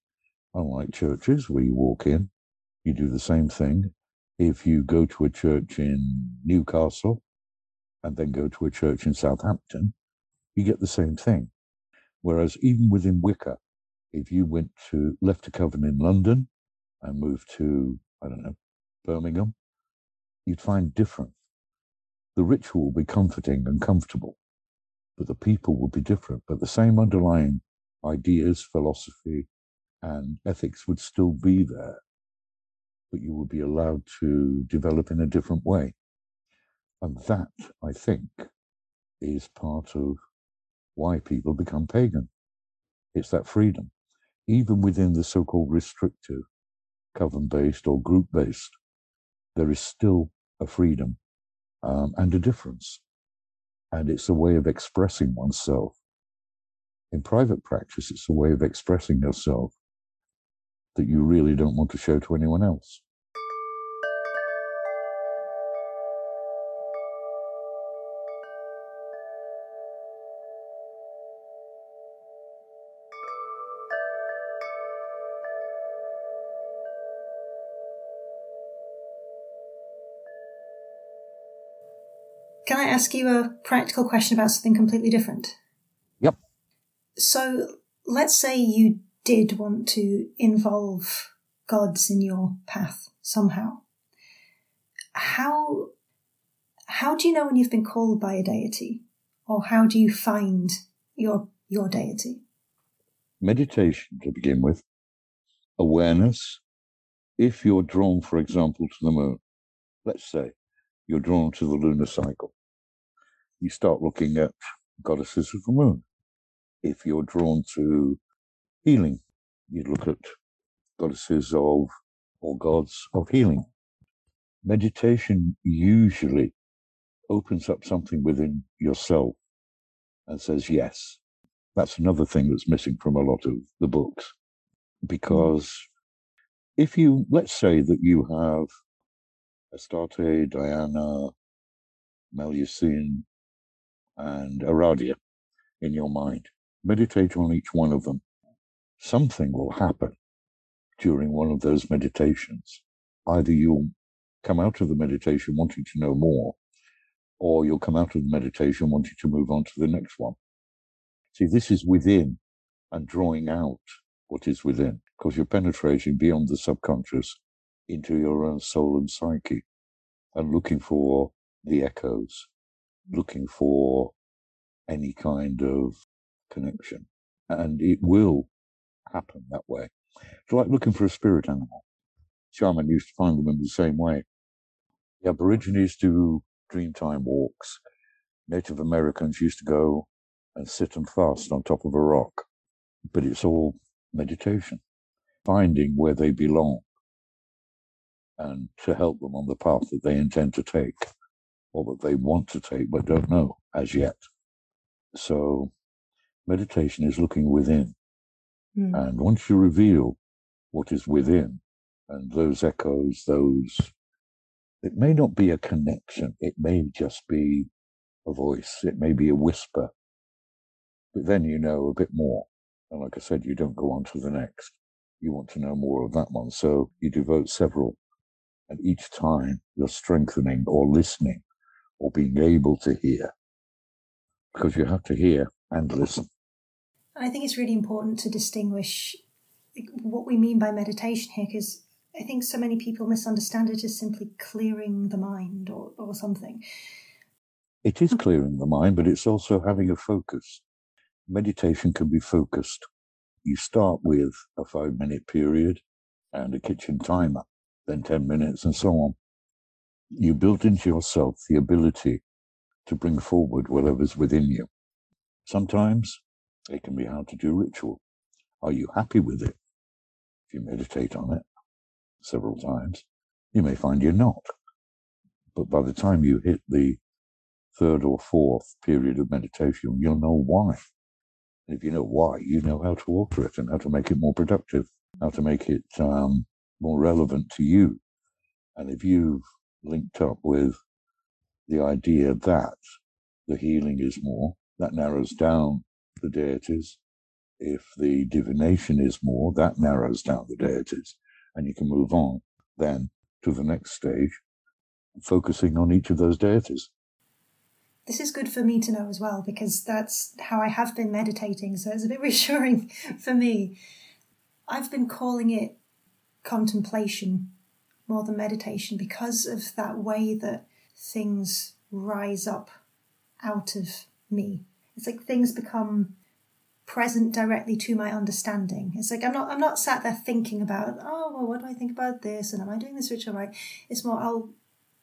Unlike churches where you walk in, you do the same thing. If you go to a church in Newcastle and then go to a church in Southampton, you get the same thing. Whereas even within Wicca, if you went to left a coven in London and moved to, I don't know, Birmingham, you'd find different. The ritual will be comforting and comfortable, but the people will be different. But the same underlying ideas, philosophy, and ethics would still be there, but you would be allowed to develop in a different way. And that, I think, is part of why people become pagan. It's that freedom, even within the so-called restrictive, coven-based or group-based, there is still a freedom. Um, and a difference. And it's a way of expressing oneself. In private practice, it's a way of expressing yourself that you really don't want to show to anyone else. Can I ask you a practical question about something completely different? Yep. So let's say you did want to involve gods in your path somehow. How, how do you know when you've been called by a deity? Or how do you find your, your deity? Meditation to begin with. Awareness. If you're drawn, for example, to the moon, let's say you're drawn to the lunar cycle. You start looking at goddesses of the moon. If you're drawn to healing, you'd look at goddesses of, or gods of healing. Meditation usually opens up something within yourself and says, yes. That's another thing that's missing from a lot of the books. Because if you, let's say that you have Astarte, Diana, Melusine, and Aradia in your mind. Meditate on each one of them. Something will happen during one of those meditations. Either you'll come out of the meditation wanting to know more, or you'll come out of the meditation wanting to move on to the next one. See, this is within and drawing out what is within, because you're penetrating beyond the subconscious into your own soul and psyche, and looking for the echoes, looking for any kind of connection. And it will happen that way. It's like looking for a spirit animal. Shaman used to find them in the same way. The Aborigines do dreamtime walks. Native Americans used to go and sit and fast on top of a rock. But it's all meditation, finding where they belong, and to help them on the path that they intend to take, or that they want to take, but don't know as yet. So meditation is looking within. Mm. And once you reveal what is within, and those echoes, those, it may not be a connection, it may just be a voice, it may be a whisper, but then you know a bit more. And like I said, you don't go on to the next. You want to know more of that one, so you devote several. And each time you're strengthening or listening or being able to hear, because you have to hear and listen. I think it's really important to distinguish what we mean by meditation here, because I think so many people misunderstand it as simply clearing the mind or, or something. It is clearing the mind, but it's also having a focus. Meditation can be focused. You start with a five-minute period and a kitchen timer, then ten minutes and so on. You build into yourself the ability to bring forward whatever's within you. Sometimes it can be how to do ritual. Are you happy with it? If you meditate on it several times, you may find you're not. But by the time you hit the third or fourth period of meditation, you'll know why. And if you know why, you know how to alter it and how to make it more productive, how to make it um, more relevant to you. And if you've linked up with the idea that the healing is more, that narrows down the deities. If the divination is more, that narrows down the deities. And you can move on then to the next stage, focusing on each of those deities. This is good for me to know as well, because that's how I have been meditating, so it's a bit reassuring for me. I've been calling it contemplation more than meditation because of that way that things rise up out of me. It's like things become present directly to my understanding. It's like I'm not I'm not sat there thinking about, oh well, what do I think about this, and am I doing this ritual right? It's more I'll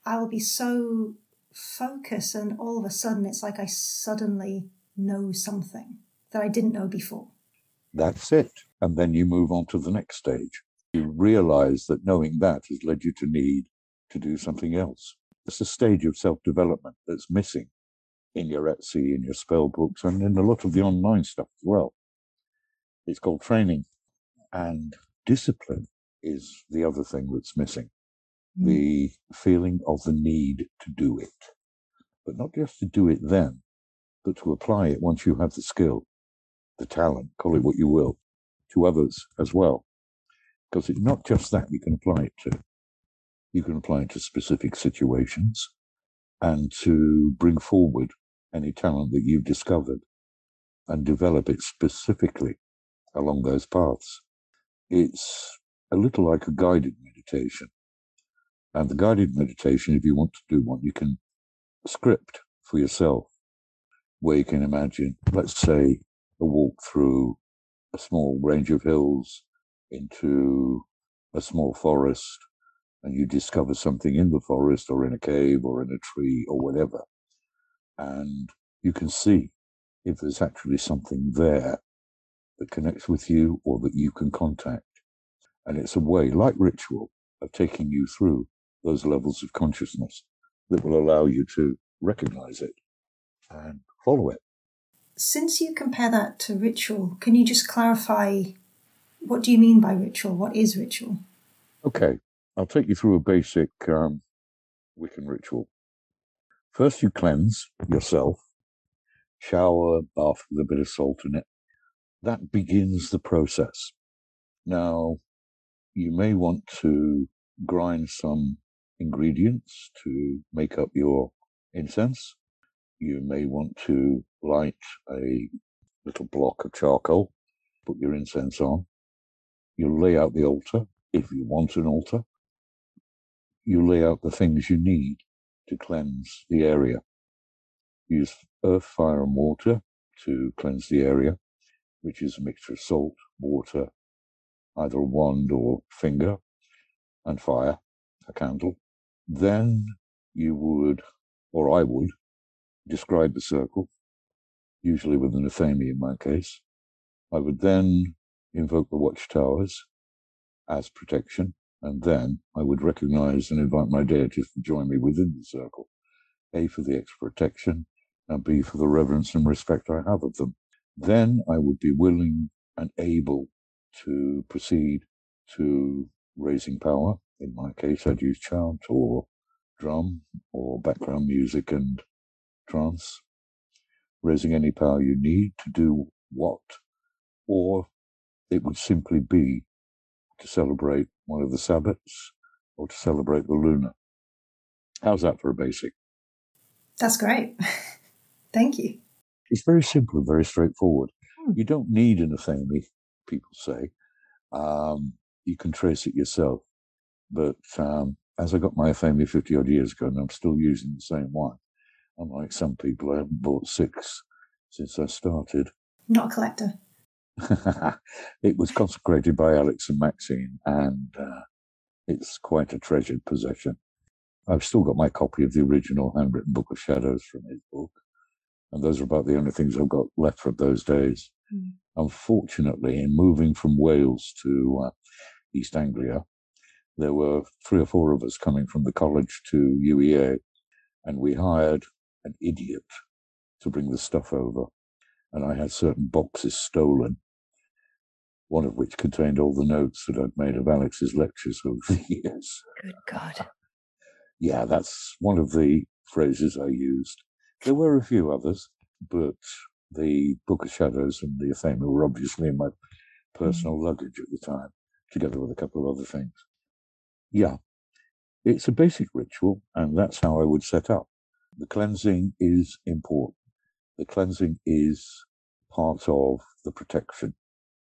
I'll be so focused, and all of a sudden it's like I suddenly know something that I didn't know before. That's it. And then you move on to the next stage. You realize that knowing that has led you to need to do something else. It's a stage of self-development that's missing in your Etsy, in your spell books, and in a lot of the online stuff as well. It's called training. And discipline is the other thing that's missing. Mm. The feeling of the need to do it, but not just to do it then, but to apply it once you have the skill, the talent, call it what you will, to others as well. Because it's not just that you can apply it to. You can apply it to specific situations and to bring forward any talent that you've discovered and develop it specifically along those paths. It's a little like a guided meditation. And the guided meditation, if you want to do one, you can script for yourself, where you can imagine, let's say, a walk through a small range of hills into a small forest, and you discover something in the forest or in a cave or in a tree or whatever. And you can see if there's actually something there that connects with you or that you can contact. And it's a way, like ritual, of taking you through those levels of consciousness that will allow you to recognize it and follow it. Since you compare that to ritual, can you just clarify, what do you mean by ritual? What is ritual? Okay, I'll take you through a basic um, Wiccan ritual. First, you cleanse yourself, shower, bath with a bit of salt in it. That begins the process. Now, you may want to grind some ingredients to make up your incense. You may want to light a little block of charcoal, put your incense on. You lay out the altar, if you want an altar. You lay out the things you need to cleanse the area. Use earth, fire, and water to cleanse the area, which is a mixture of salt, water, either a wand or finger, and fire, a candle. Then you would, or I would, describe the circle, usually with an athame in my case. I would then invoke the watchtowers as protection, and then I would recognize and invite my deities to join me within the circle, A, for the extra protection, and B, for the reverence and respect I have of them. Then I would be willing and able to proceed to raising power. In my case, I'd use chant or drum or background music and trance, raising any power you need to do what, or it would simply be to celebrate one of the Sabbats or to celebrate the Lunar. How's that for a basic? That's great. Thank you. It's very simple and very straightforward. Hmm. You don't need an athame, people say. Um, you can trace it yourself. But um, as I got my athame fifty-odd years ago, and I'm still using the same one, unlike some people, I haven't bought six since I started. Not a collector. It was consecrated by Alex and Maxine, and uh, it's quite a treasured possession. I've still got my copy of the original handwritten Book of Shadows from his book, and those are about the only things I've got left from those days. Mm. Unfortunately, in moving from Wales to uh, East Anglia, there were three or four of us coming from the college to U E A, and we hired an idiot to bring the stuff over. And I had certain boxes stolen, one of which contained all the notes that I'd made of Alex's lectures over the years. Good God. Yeah, that's one of the phrases I used. There were a few others, but the Book of Shadows and the athame were obviously in my personal mm. luggage at the time, together with a couple of other things. Yeah, it's a basic ritual, and that's how I would set up. The cleansing is important. The cleansing is part of the protection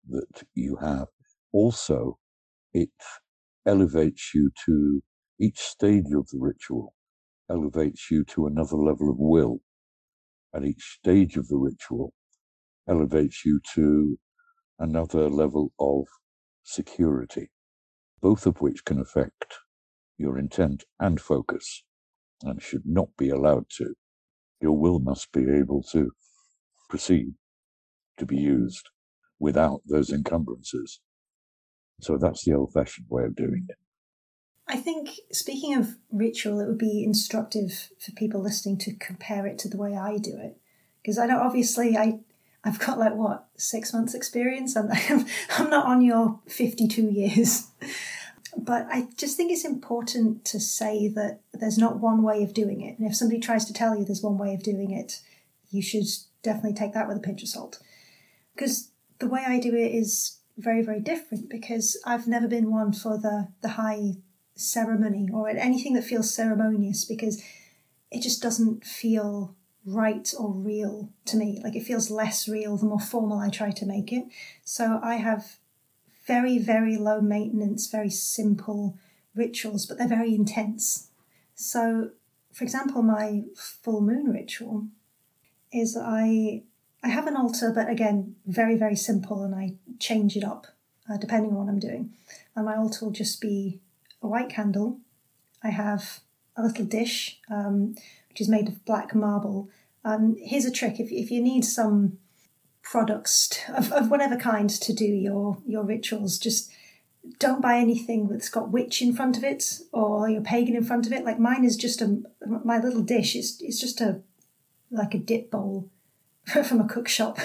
that you have. Also, it elevates you to each stage of the ritual, elevates you to another level of will. And each stage of the ritual elevates you to another level of security, both of which can affect your intent and focus, and should not be allowed to. Your will must be able to proceed, to be used without those encumbrances. So that's the old-fashioned way of doing it. I think, speaking of ritual, it would be instructive for people listening to compare it to the way I do it, because I don't, obviously I I've got like, what, six months experience? I'm, I'm not on your fifty-two years. But I just think it's important to say that there's not one way of doing it. And if somebody tries to tell you there's one way of doing it, you should definitely take that with a pinch of salt. Because the way I do it is very, very different, because I've never been one for the, the high ceremony or anything that feels ceremonious, because it just doesn't feel right or real to me. Like, it feels less real the more formal I try to make it. So I have very, very low maintenance, very simple rituals, but they're very intense. So, for example, my full moon ritual is I I have an altar, but again, very, very simple, and I change it up uh, depending on what I'm doing. And my altar will just be a white candle. I have a little dish, um, which is made of black marble. Um, here's a trick. If if you need some products to, of, of whatever kind to do your, your rituals, just don't buy anything that's got witch in front of it or your pagan in front of it. Like, mine is just a, my little dish is it's just a, like a dip bowl from a cook shop.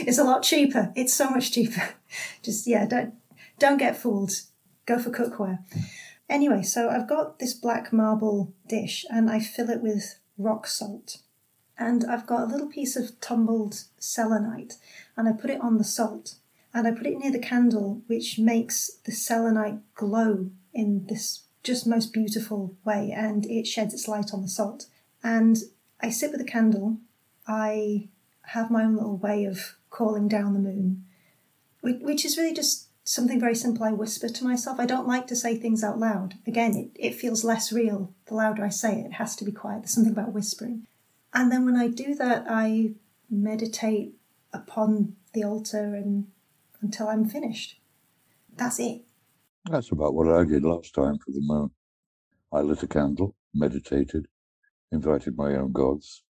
It's a lot cheaper. It's so much cheaper. Just, yeah, don't don't get fooled. Go for cookware. Anyway, so I've got this black marble dish and I fill it with rock salt. And I've got a little piece of tumbled selenite and I put it on the salt and I put it near the candle, which makes the selenite glow in this just most beautiful way, and it sheds its light on the salt. And I sit with the candle. I have my own little way of calling down the moon, which is really just something very simple I whisper to myself. I don't like to say things out loud. Again, it, it feels less real the louder I say it. It has to be quiet. There's something about whispering. And then when I do that, I meditate upon the altar and until I'm finished. That's it. That's about what I did last time for the moon. I lit a candle, meditated, invited my own gods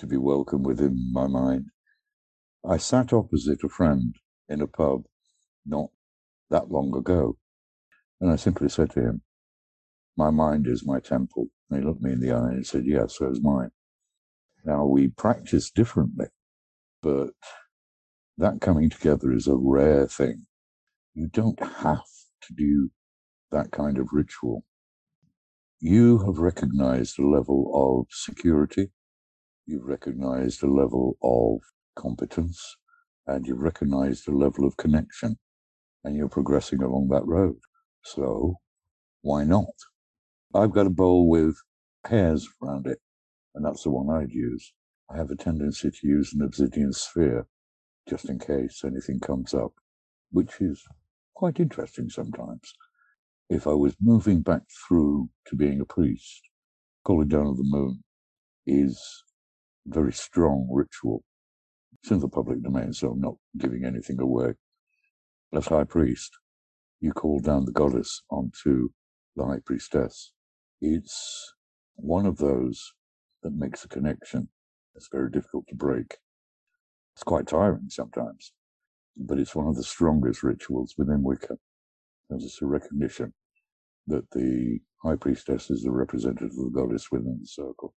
to be welcome within my mind. I sat opposite a friend in a pub not that long ago, and I simply said to him, "My mind is my temple." And he looked me in the eye and said, "Yes, so is mine." Now, we practice differently, but that coming together is a rare thing. You don't have to do that kind of ritual. You have recognized a level of security, you've recognized a level of competence, and you've recognized a level of connection, and you're progressing along that road. So why not? I've got a bowl with hairs around it, and that's the one I'd use. I have a tendency to use an obsidian sphere, just in case anything comes up, which is quite interesting sometimes. If I was moving back through to being a priest, calling down of the moon is a very strong ritual. It's in the public domain, so I'm not giving anything away. As high priest, you call down the goddess onto the high priestess. It's one of those that makes a connection. It's very difficult to break. It's quite tiring sometimes, but it's one of the strongest rituals within Wicca, because it's a recognition that the high priestess is the representative of the goddess within the circle.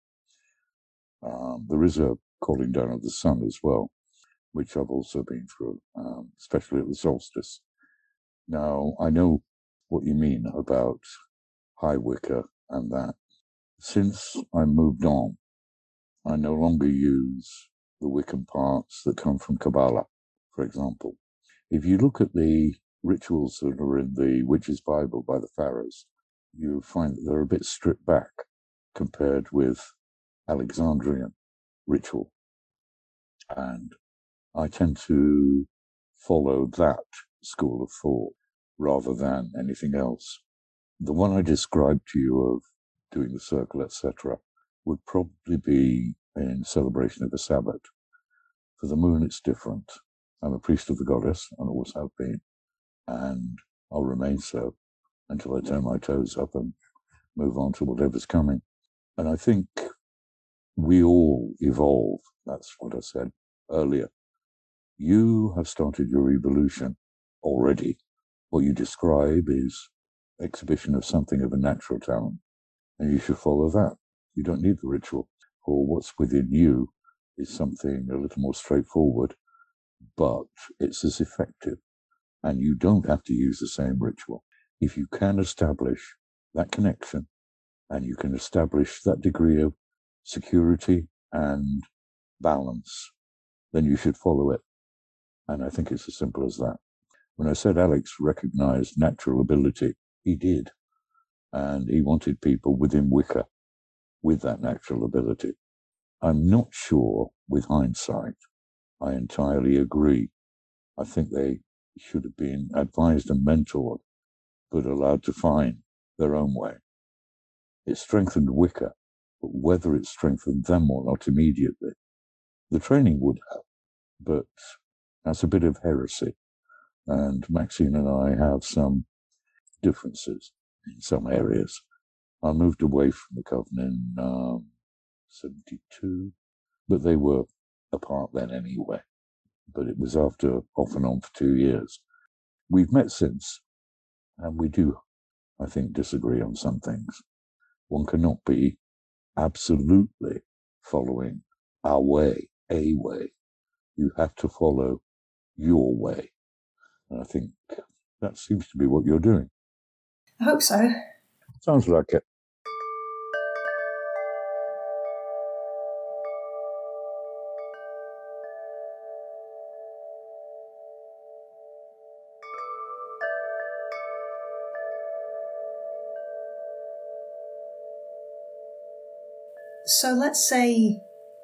Um, there is a calling down of the sun as well, which I've also been through, um, especially at the solstice. Now, I know what you mean about high Wicca and that. Since I moved on, I no longer use the Wiccan parts that come from Kabbalah, for example. If you look at the rituals that are in the Witches' Bible by the Pharaohs, you find that they're a bit stripped back compared with Alexandrian ritual. And I tend to follow that school of thought rather than anything else. The one I described to you of doing the circle, et cetera, would probably be in celebration of the Sabbath. For the moon, it's different. I'm a priest of the goddess, and always have been, and I'll remain so until I turn my toes up and move on to whatever's coming. And I think we all evolve. That's what I said earlier. You have started your evolution already. What you describe is exhibition of something of a natural talent, and you should follow that. You don't need the ritual. Or what's within you is something a little more straightforward but it's as effective. And you don't have to use the same ritual. If you can establish that connection, and you can establish that degree of security and balance, then you should follow it. And I think it's as simple as that. When I said Alex recognized natural ability, he did. And he wanted people within Wicca with that natural ability. I'm not sure, with hindsight, I entirely agree. I think they should have been advised and mentored, but allowed to find their own way. It strengthened Wicca, but whether it strengthened them or not immediately, the training would have, but that's a bit of heresy. And Maxine and I have some differences in some areas. I moved away from the Coven in um, seventy-two, but they were apart then anyway. But it was after off and on for two years. We've met since, and we do, I think, disagree on some things. One cannot be absolutely following our way, a way. You have to follow your way. And I think that seems to be what you're doing. I hope so. Sounds like it. So let's say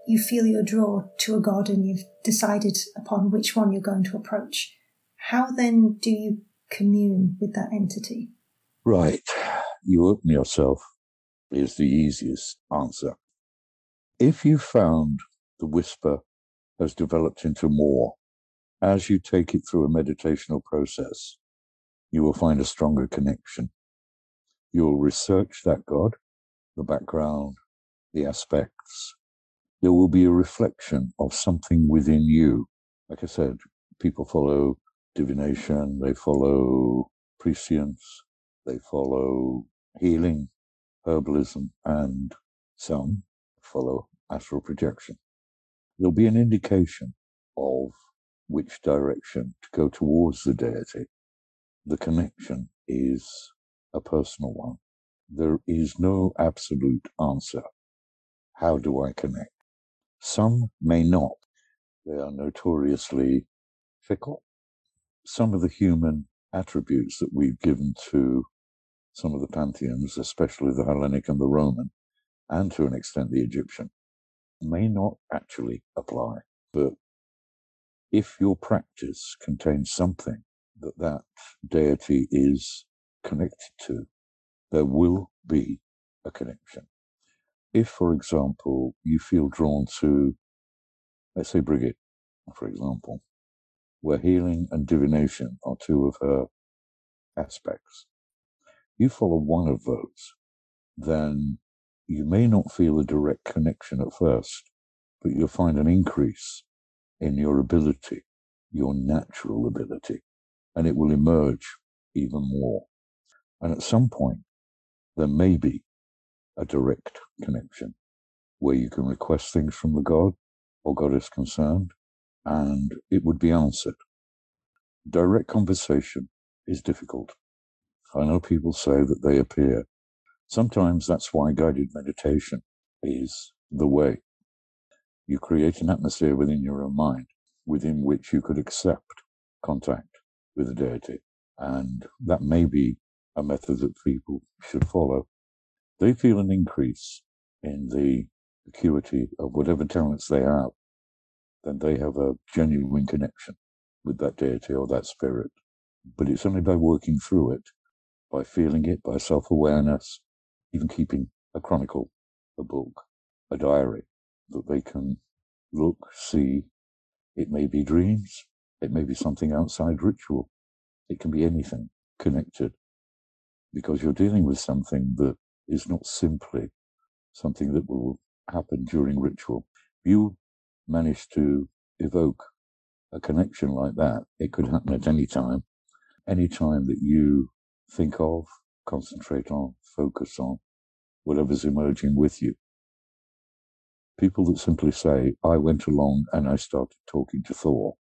you feel you're drawn to a god and you've decided upon which one you're going to approach. How then do you commune with that entity? Right. You open yourself is the easiest answer. If you found the whisper has developed into more, as you take it through a meditational process, you will find a stronger connection. You'll research that god, the background, the aspects. There will be a reflection of something within you. Like I said, people follow divination, they follow prescience, they follow healing, herbalism, and some follow astral projection. There'll be an indication of which direction to go towards the deity. The connection is a personal one. There is no absolute answer. How do I connect? Some may not. They are notoriously fickle. Some of the human attributes that we've given to some of the pantheons, especially the Hellenic and the Roman, and to an extent the Egyptian, may not actually apply. But if your practice contains something that that deity is connected to, there will be a connection. If, for example, you feel drawn to, let's say, Brigitte, for example, where healing and divination are two of her aspects, you follow one of those, then you may not feel a direct connection at first, but you'll find an increase in your ability, your natural ability, and it will emerge even more. And at some point, there may be a direct connection where you can request things from the god or goddess concerned, and it would be answered. Direct conversation is difficult. I know people say that they appear. Sometimes that's why guided meditation is the way. You create an atmosphere within your own mind within which you could accept contact with the deity, and that may be a method that people should follow. They feel an increase in the acuity of whatever talents they have, then they have a genuine connection with that deity or that spirit. But it's only by working through it, by feeling it, by self-awareness, even keeping a chronicle, a book, a diary, that they can look, see. It may be dreams, it may be something outside ritual, it can be anything connected, because you're dealing with something that is not simply something that will happen during ritual. If you manage to evoke a connection like that, it could happen at any time. Any time that you think of, concentrate on, focus on, whatever's emerging with you. People that simply say, I went along and I started talking to Thor,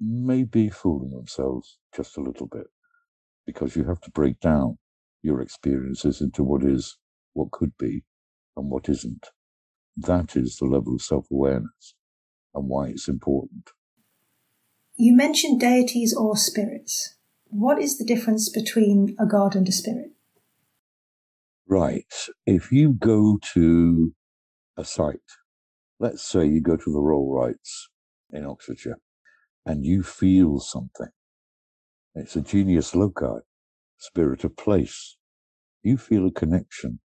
may be fooling themselves just a little bit, because you have to break down your experiences into what is, what could be, and what isn't. That is the level of self-awareness and why it's important. You mentioned deities or spirits. What is the difference between a god and a spirit? Right. If you go to a site, let's say you go to the Royal Rites in Oxfordshire, and you feel something. It's a genius loci, spirit of place. You feel a connection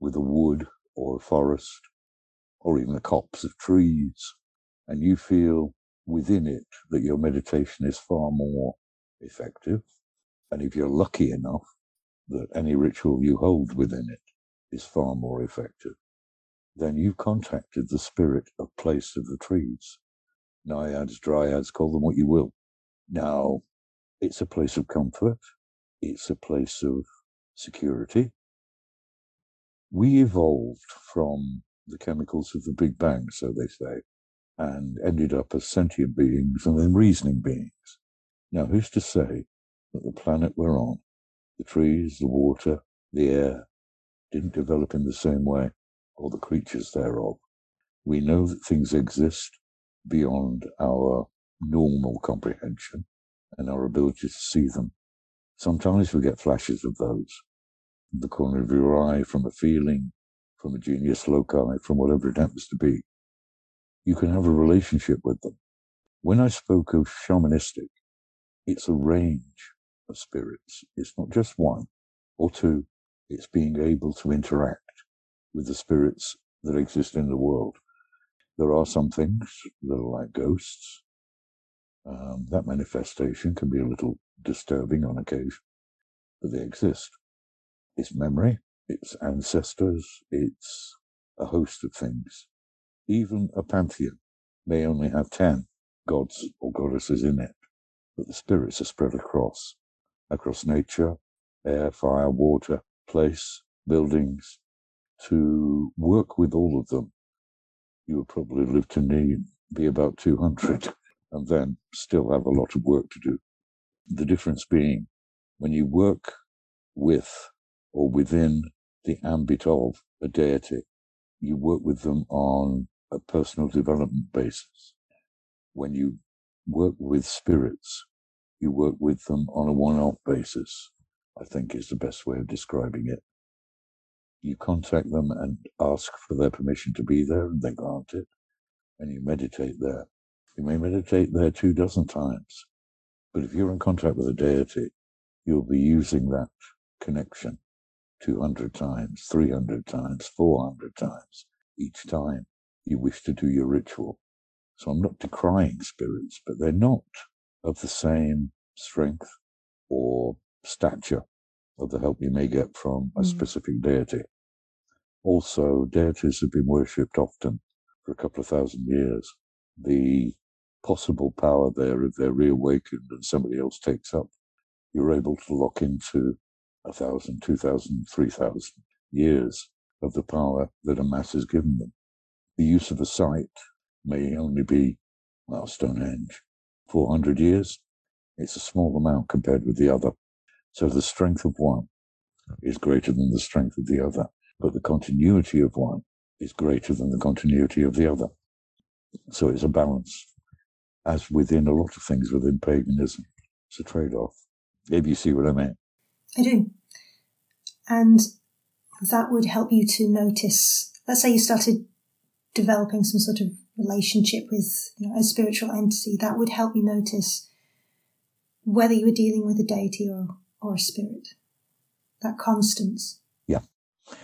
with a wood or a forest, or even the copse of trees, and you feel within it that your meditation is far more effective, and if you're lucky enough, that any ritual you hold within it is far more effective, then you've contacted the spirit of place of the trees. Naiads, dryads, call them what you will. Now, it's a place of comfort, it's a place of security. We evolved from the chemicals of the Big Bang, so they say, and ended up as sentient beings and then reasoning beings. Now, who's to say that the planet we're on, the trees, the water, the air, didn't develop in the same way, or the creatures thereof? We know that things exist beyond our normal comprehension and our ability to see them. Sometimes we get flashes of those, from the corner of your eye, from a feeling, from a genius loci, from whatever it happens to be. You can have a relationship with them. When I spoke of shamanistic, it's a range of spirits. It's not just one or two. It's being able to interact with the spirits that exist in the world. There are some things that are like ghosts. Um, that manifestation can be a little disturbing on occasion, but they exist. It's memory, it's ancestors, it's a host of things. Even a pantheon may only have ten gods or goddesses in it, but the spirits are spread across, across nature, air, fire, water, place, buildings. To work with all of them, you would probably live to need, be about two hundred, and then still have a lot of work to do. The difference being, when you work with or within the ambit of a deity, you work with them on a personal development basis. When you work with spirits, you work with them on a one-off basis, I think is the best way of describing it. You contact them and ask for their permission to be there, and they grant it, and you meditate there. You may meditate there two dozen times, but if you're in contact with a deity, you'll be using that connection two hundred times, three hundred times, four hundred times, each time you wish to do your ritual. So I'm not decrying spirits, but they're not of the same strength or stature of the help you may get from a mm. specific deity. Also, deities have been worshipped often for a couple of thousand years. The possible power there, if they're reawakened and somebody else takes up, you're able to lock into a thousand, two thousand, three thousand years of the power that a mass has given them. The use of a site may only be, well, Stonehenge, four hundred years. It's a small amount compared with the other. So the strength of one is greater than the strength of the other, but the continuity of one is greater than the continuity of the other. So it's a balance, as within a lot of things within paganism. It's a trade-off, if you see what I mean. I do. And that would help you to notice, let's say you started developing some sort of relationship with, you know, a spiritual entity, that would help you notice whether you were dealing with a deity or, or a spirit. That constance. Yeah.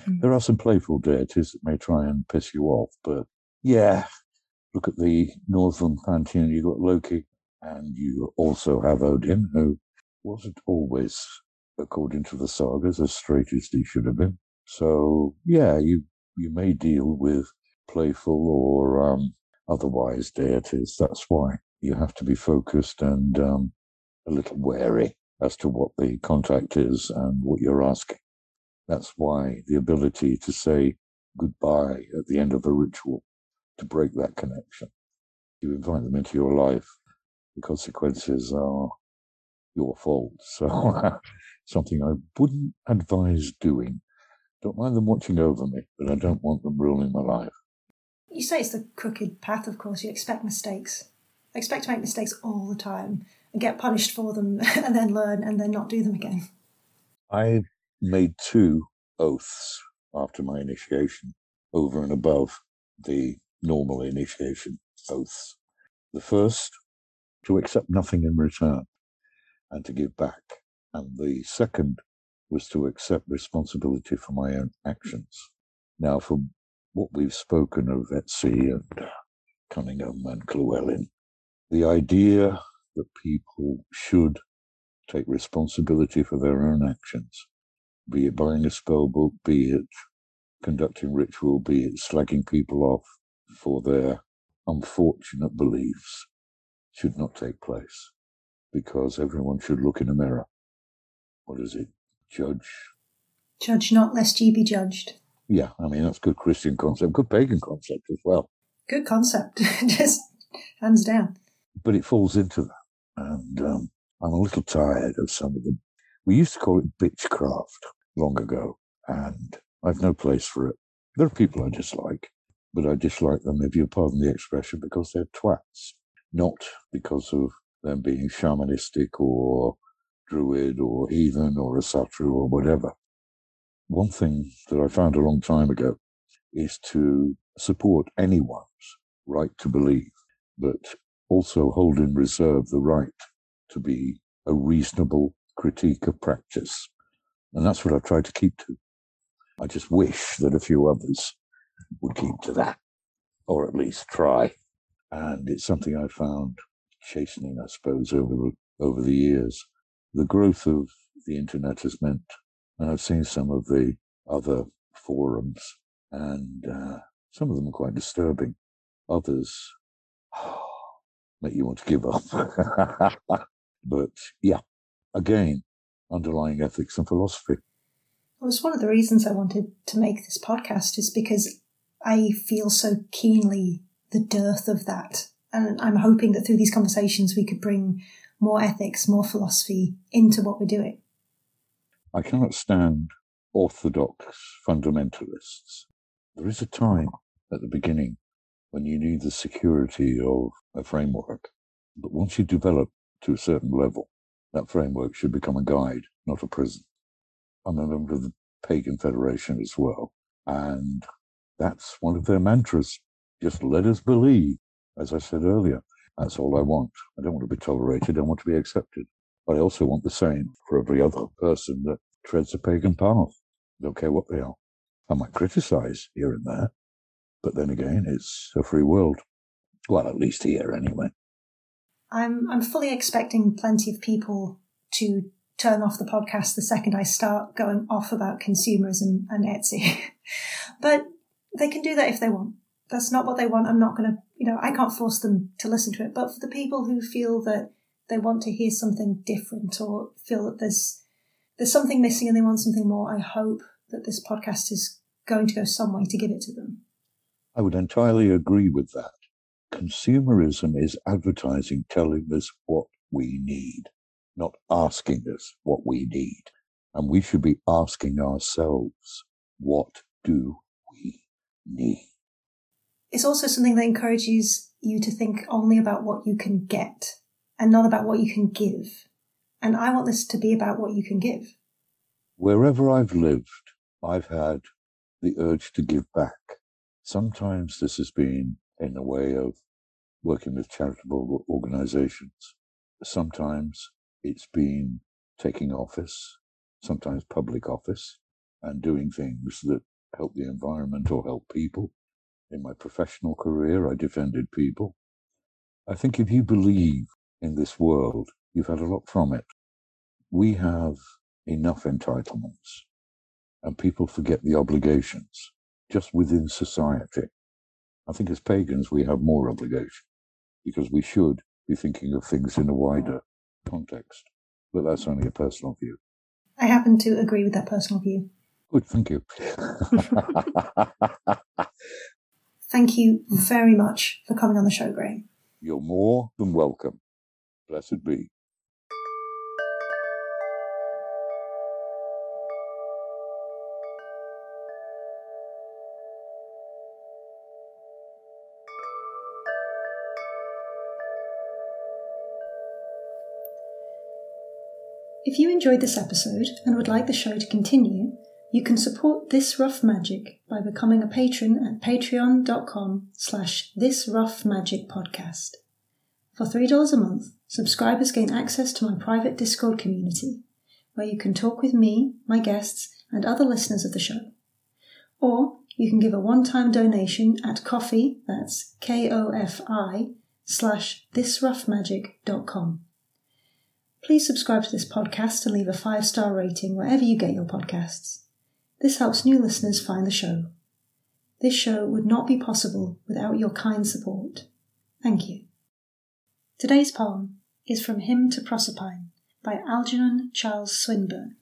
Mm. There are some playful deities that may try and piss you off, but yeah, look at the northern pantheon. You've got Loki, and you also have Odin, who wasn't always, according to the sagas, as straight as he should have been. So yeah, you, you may deal with playful or um, otherwise deities. That's why you have to be focused and um, a little wary as to what the contact is and what you're asking. That's why the ability to say goodbye at the end of a ritual, to break that connection. You invite them into your life, the consequences are your fault. So something I wouldn't advise doing. Don't mind them watching over me, but I don't want them ruling my life. You say it's the crooked path, of course. You expect mistakes. I expect to make mistakes all the time and get punished for them and then learn and then not do them again. I made two oaths after my initiation over and above the normal initiation oaths. The first, to accept nothing in return and to give back. And the second was to accept responsibility for my own actions. Now, for what we've spoken of Etsy and Cunningham and Llewellyn, the idea that people should take responsibility for their own actions, be it buying a spell book, be it conducting ritual, be it slagging people off for their unfortunate beliefs, should not take place, because everyone should look in a mirror. What is it? Judge? Judge not, lest ye be judged. Yeah, I mean, that's a good Christian concept, good pagan concept as well. Good concept, just hands down. But it falls into that, and um, I'm a little tired of some of them. We used to call it bitchcraft long ago, and I've no place for it. There are people I dislike, but I dislike them, if you pardon the expression, because they're twats, not because of them being shamanistic or druid or heathen or a satyr or whatever. One thing that I found a long time ago is to support anyone's right to believe, but also hold in reserve the right to be a reasonable critique of practice. And that's what I've tried to keep to. I just wish that a few others would keep to that, or at least try. And it's something I found chastening, I suppose, over the, over the years. The growth of the internet has meant, and I've seen some of the other forums, and uh, some of them are quite disturbing. Others oh, make you want to give up. But yeah, again, underlying ethics and philosophy. Well, it's one of the reasons I wanted to make this podcast is because I feel so keenly the dearth of that. And I'm hoping that through these conversations we could bring more ethics, more philosophy into what we're doing. I cannot stand orthodox fundamentalists. There is a time at the beginning when you need the security of a framework. But once you develop to a certain level, that framework should become a guide, not a prison. I'm a member of the Pagan Federation as well, and that's one of their mantras. Just let us believe. As I said earlier, that's all I want. I don't want to be tolerated. I want to be accepted. But I also want the same for every other person that treads a pagan path. I don't care what they are. I might criticize here and there, but then again, it's a free world. Well, at least here, anyway. I'm I'm fully expecting plenty of people to turn off the podcast the second I start going off about consumerism and Etsy. But they can do that if they want. That's not what they want. I'm not going to, you know, I can't force them to listen to it. But for the people who feel that they want to hear something different or feel that there's there's something missing and they want something more, I hope that this podcast is going to go some way to give it to them. I would entirely agree with that. Consumerism is advertising telling us what we need, not asking us what we need. And we should be asking ourselves, what do we need? It's also something that encourages you to think only about what you can get and not about what you can give. And I want this to be about what you can give. Wherever I've lived, I've had the urge to give back. Sometimes this has been in the way of working with charitable organizations. Sometimes it's been taking office, sometimes public office, and doing things that help the environment or help people. In my professional career, I defended people. I think if you believe in this world, you've had a lot from it. We have enough entitlements, and people forget the obligations just within society. I think as pagans, we have more obligation because we should be thinking of things in a wider context. But that's only a personal view. I happen to agree with that personal view. Good, thank you. Thank you very much for coming on the show, Graeme. You're more than welcome. blessed be. If you enjoyed this episode and would like the show to continue, you can support This Rough Magic by becoming a patron at patreon.com slash This Rough Magic Podcast. For three dollars a month, subscribers gain access to my private Discord community, where you can talk with me, my guests, and other listeners of the show. Or you can give a one-time donation at Ko-fi, that's K O F I, slash this rough magic dot com. Please subscribe to this podcast and leave a five-star rating wherever you get your podcasts. This helps new listeners find the show. This show would not be possible without your kind support. Thank you. Today's poem is from Hymn to Proserpine by Algernon Charles Swinburne.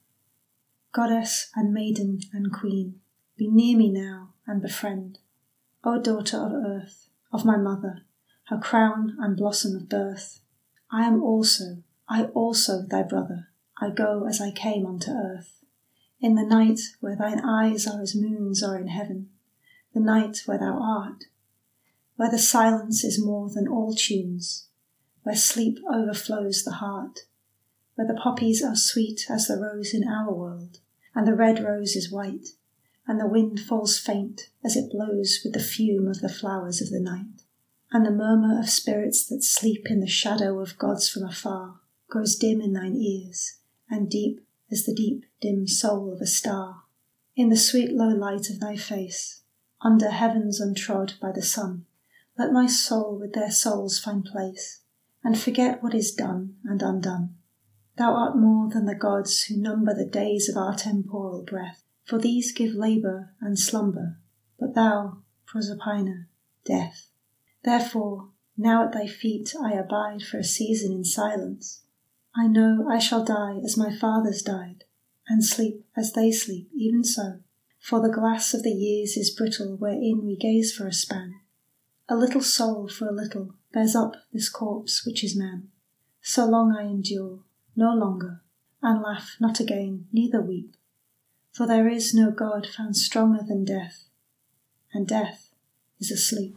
Goddess and maiden and queen, be near me now and befriend. O daughter of earth, of my mother, her crown and blossom of birth, I am also I also, thy brother, I go as I came unto earth, in the night where thine eyes are as moons are in heaven, the night where thou art, where the silence is more than all tunes, where sleep overflows the heart, where the poppies are sweet as the rose in our world, and the red rose is white, and the wind falls faint as it blows with the fume of the flowers of the night, and the murmur of spirits that sleep in the shadow of gods from afar, grows dim in thine ears, and deep as the deep, dim soul of a star. In the sweet low light of thy face, under heavens untrod by the sun, let my soul with their souls find place, and forget what is done and undone. Thou art more than the gods who number the days of our temporal breath, for these give labour and slumber, but thou, Proserpina, death. Therefore, now at thy feet I abide for a season in silence. I know I shall die as my fathers died, and sleep as they sleep, even so. For the glass of the years is brittle wherein we gaze for a span. A little soul for a little bears up this corpse which is man. So long I endure, no longer, and laugh not again, neither weep. For there is no God found stronger than death, and death is asleep.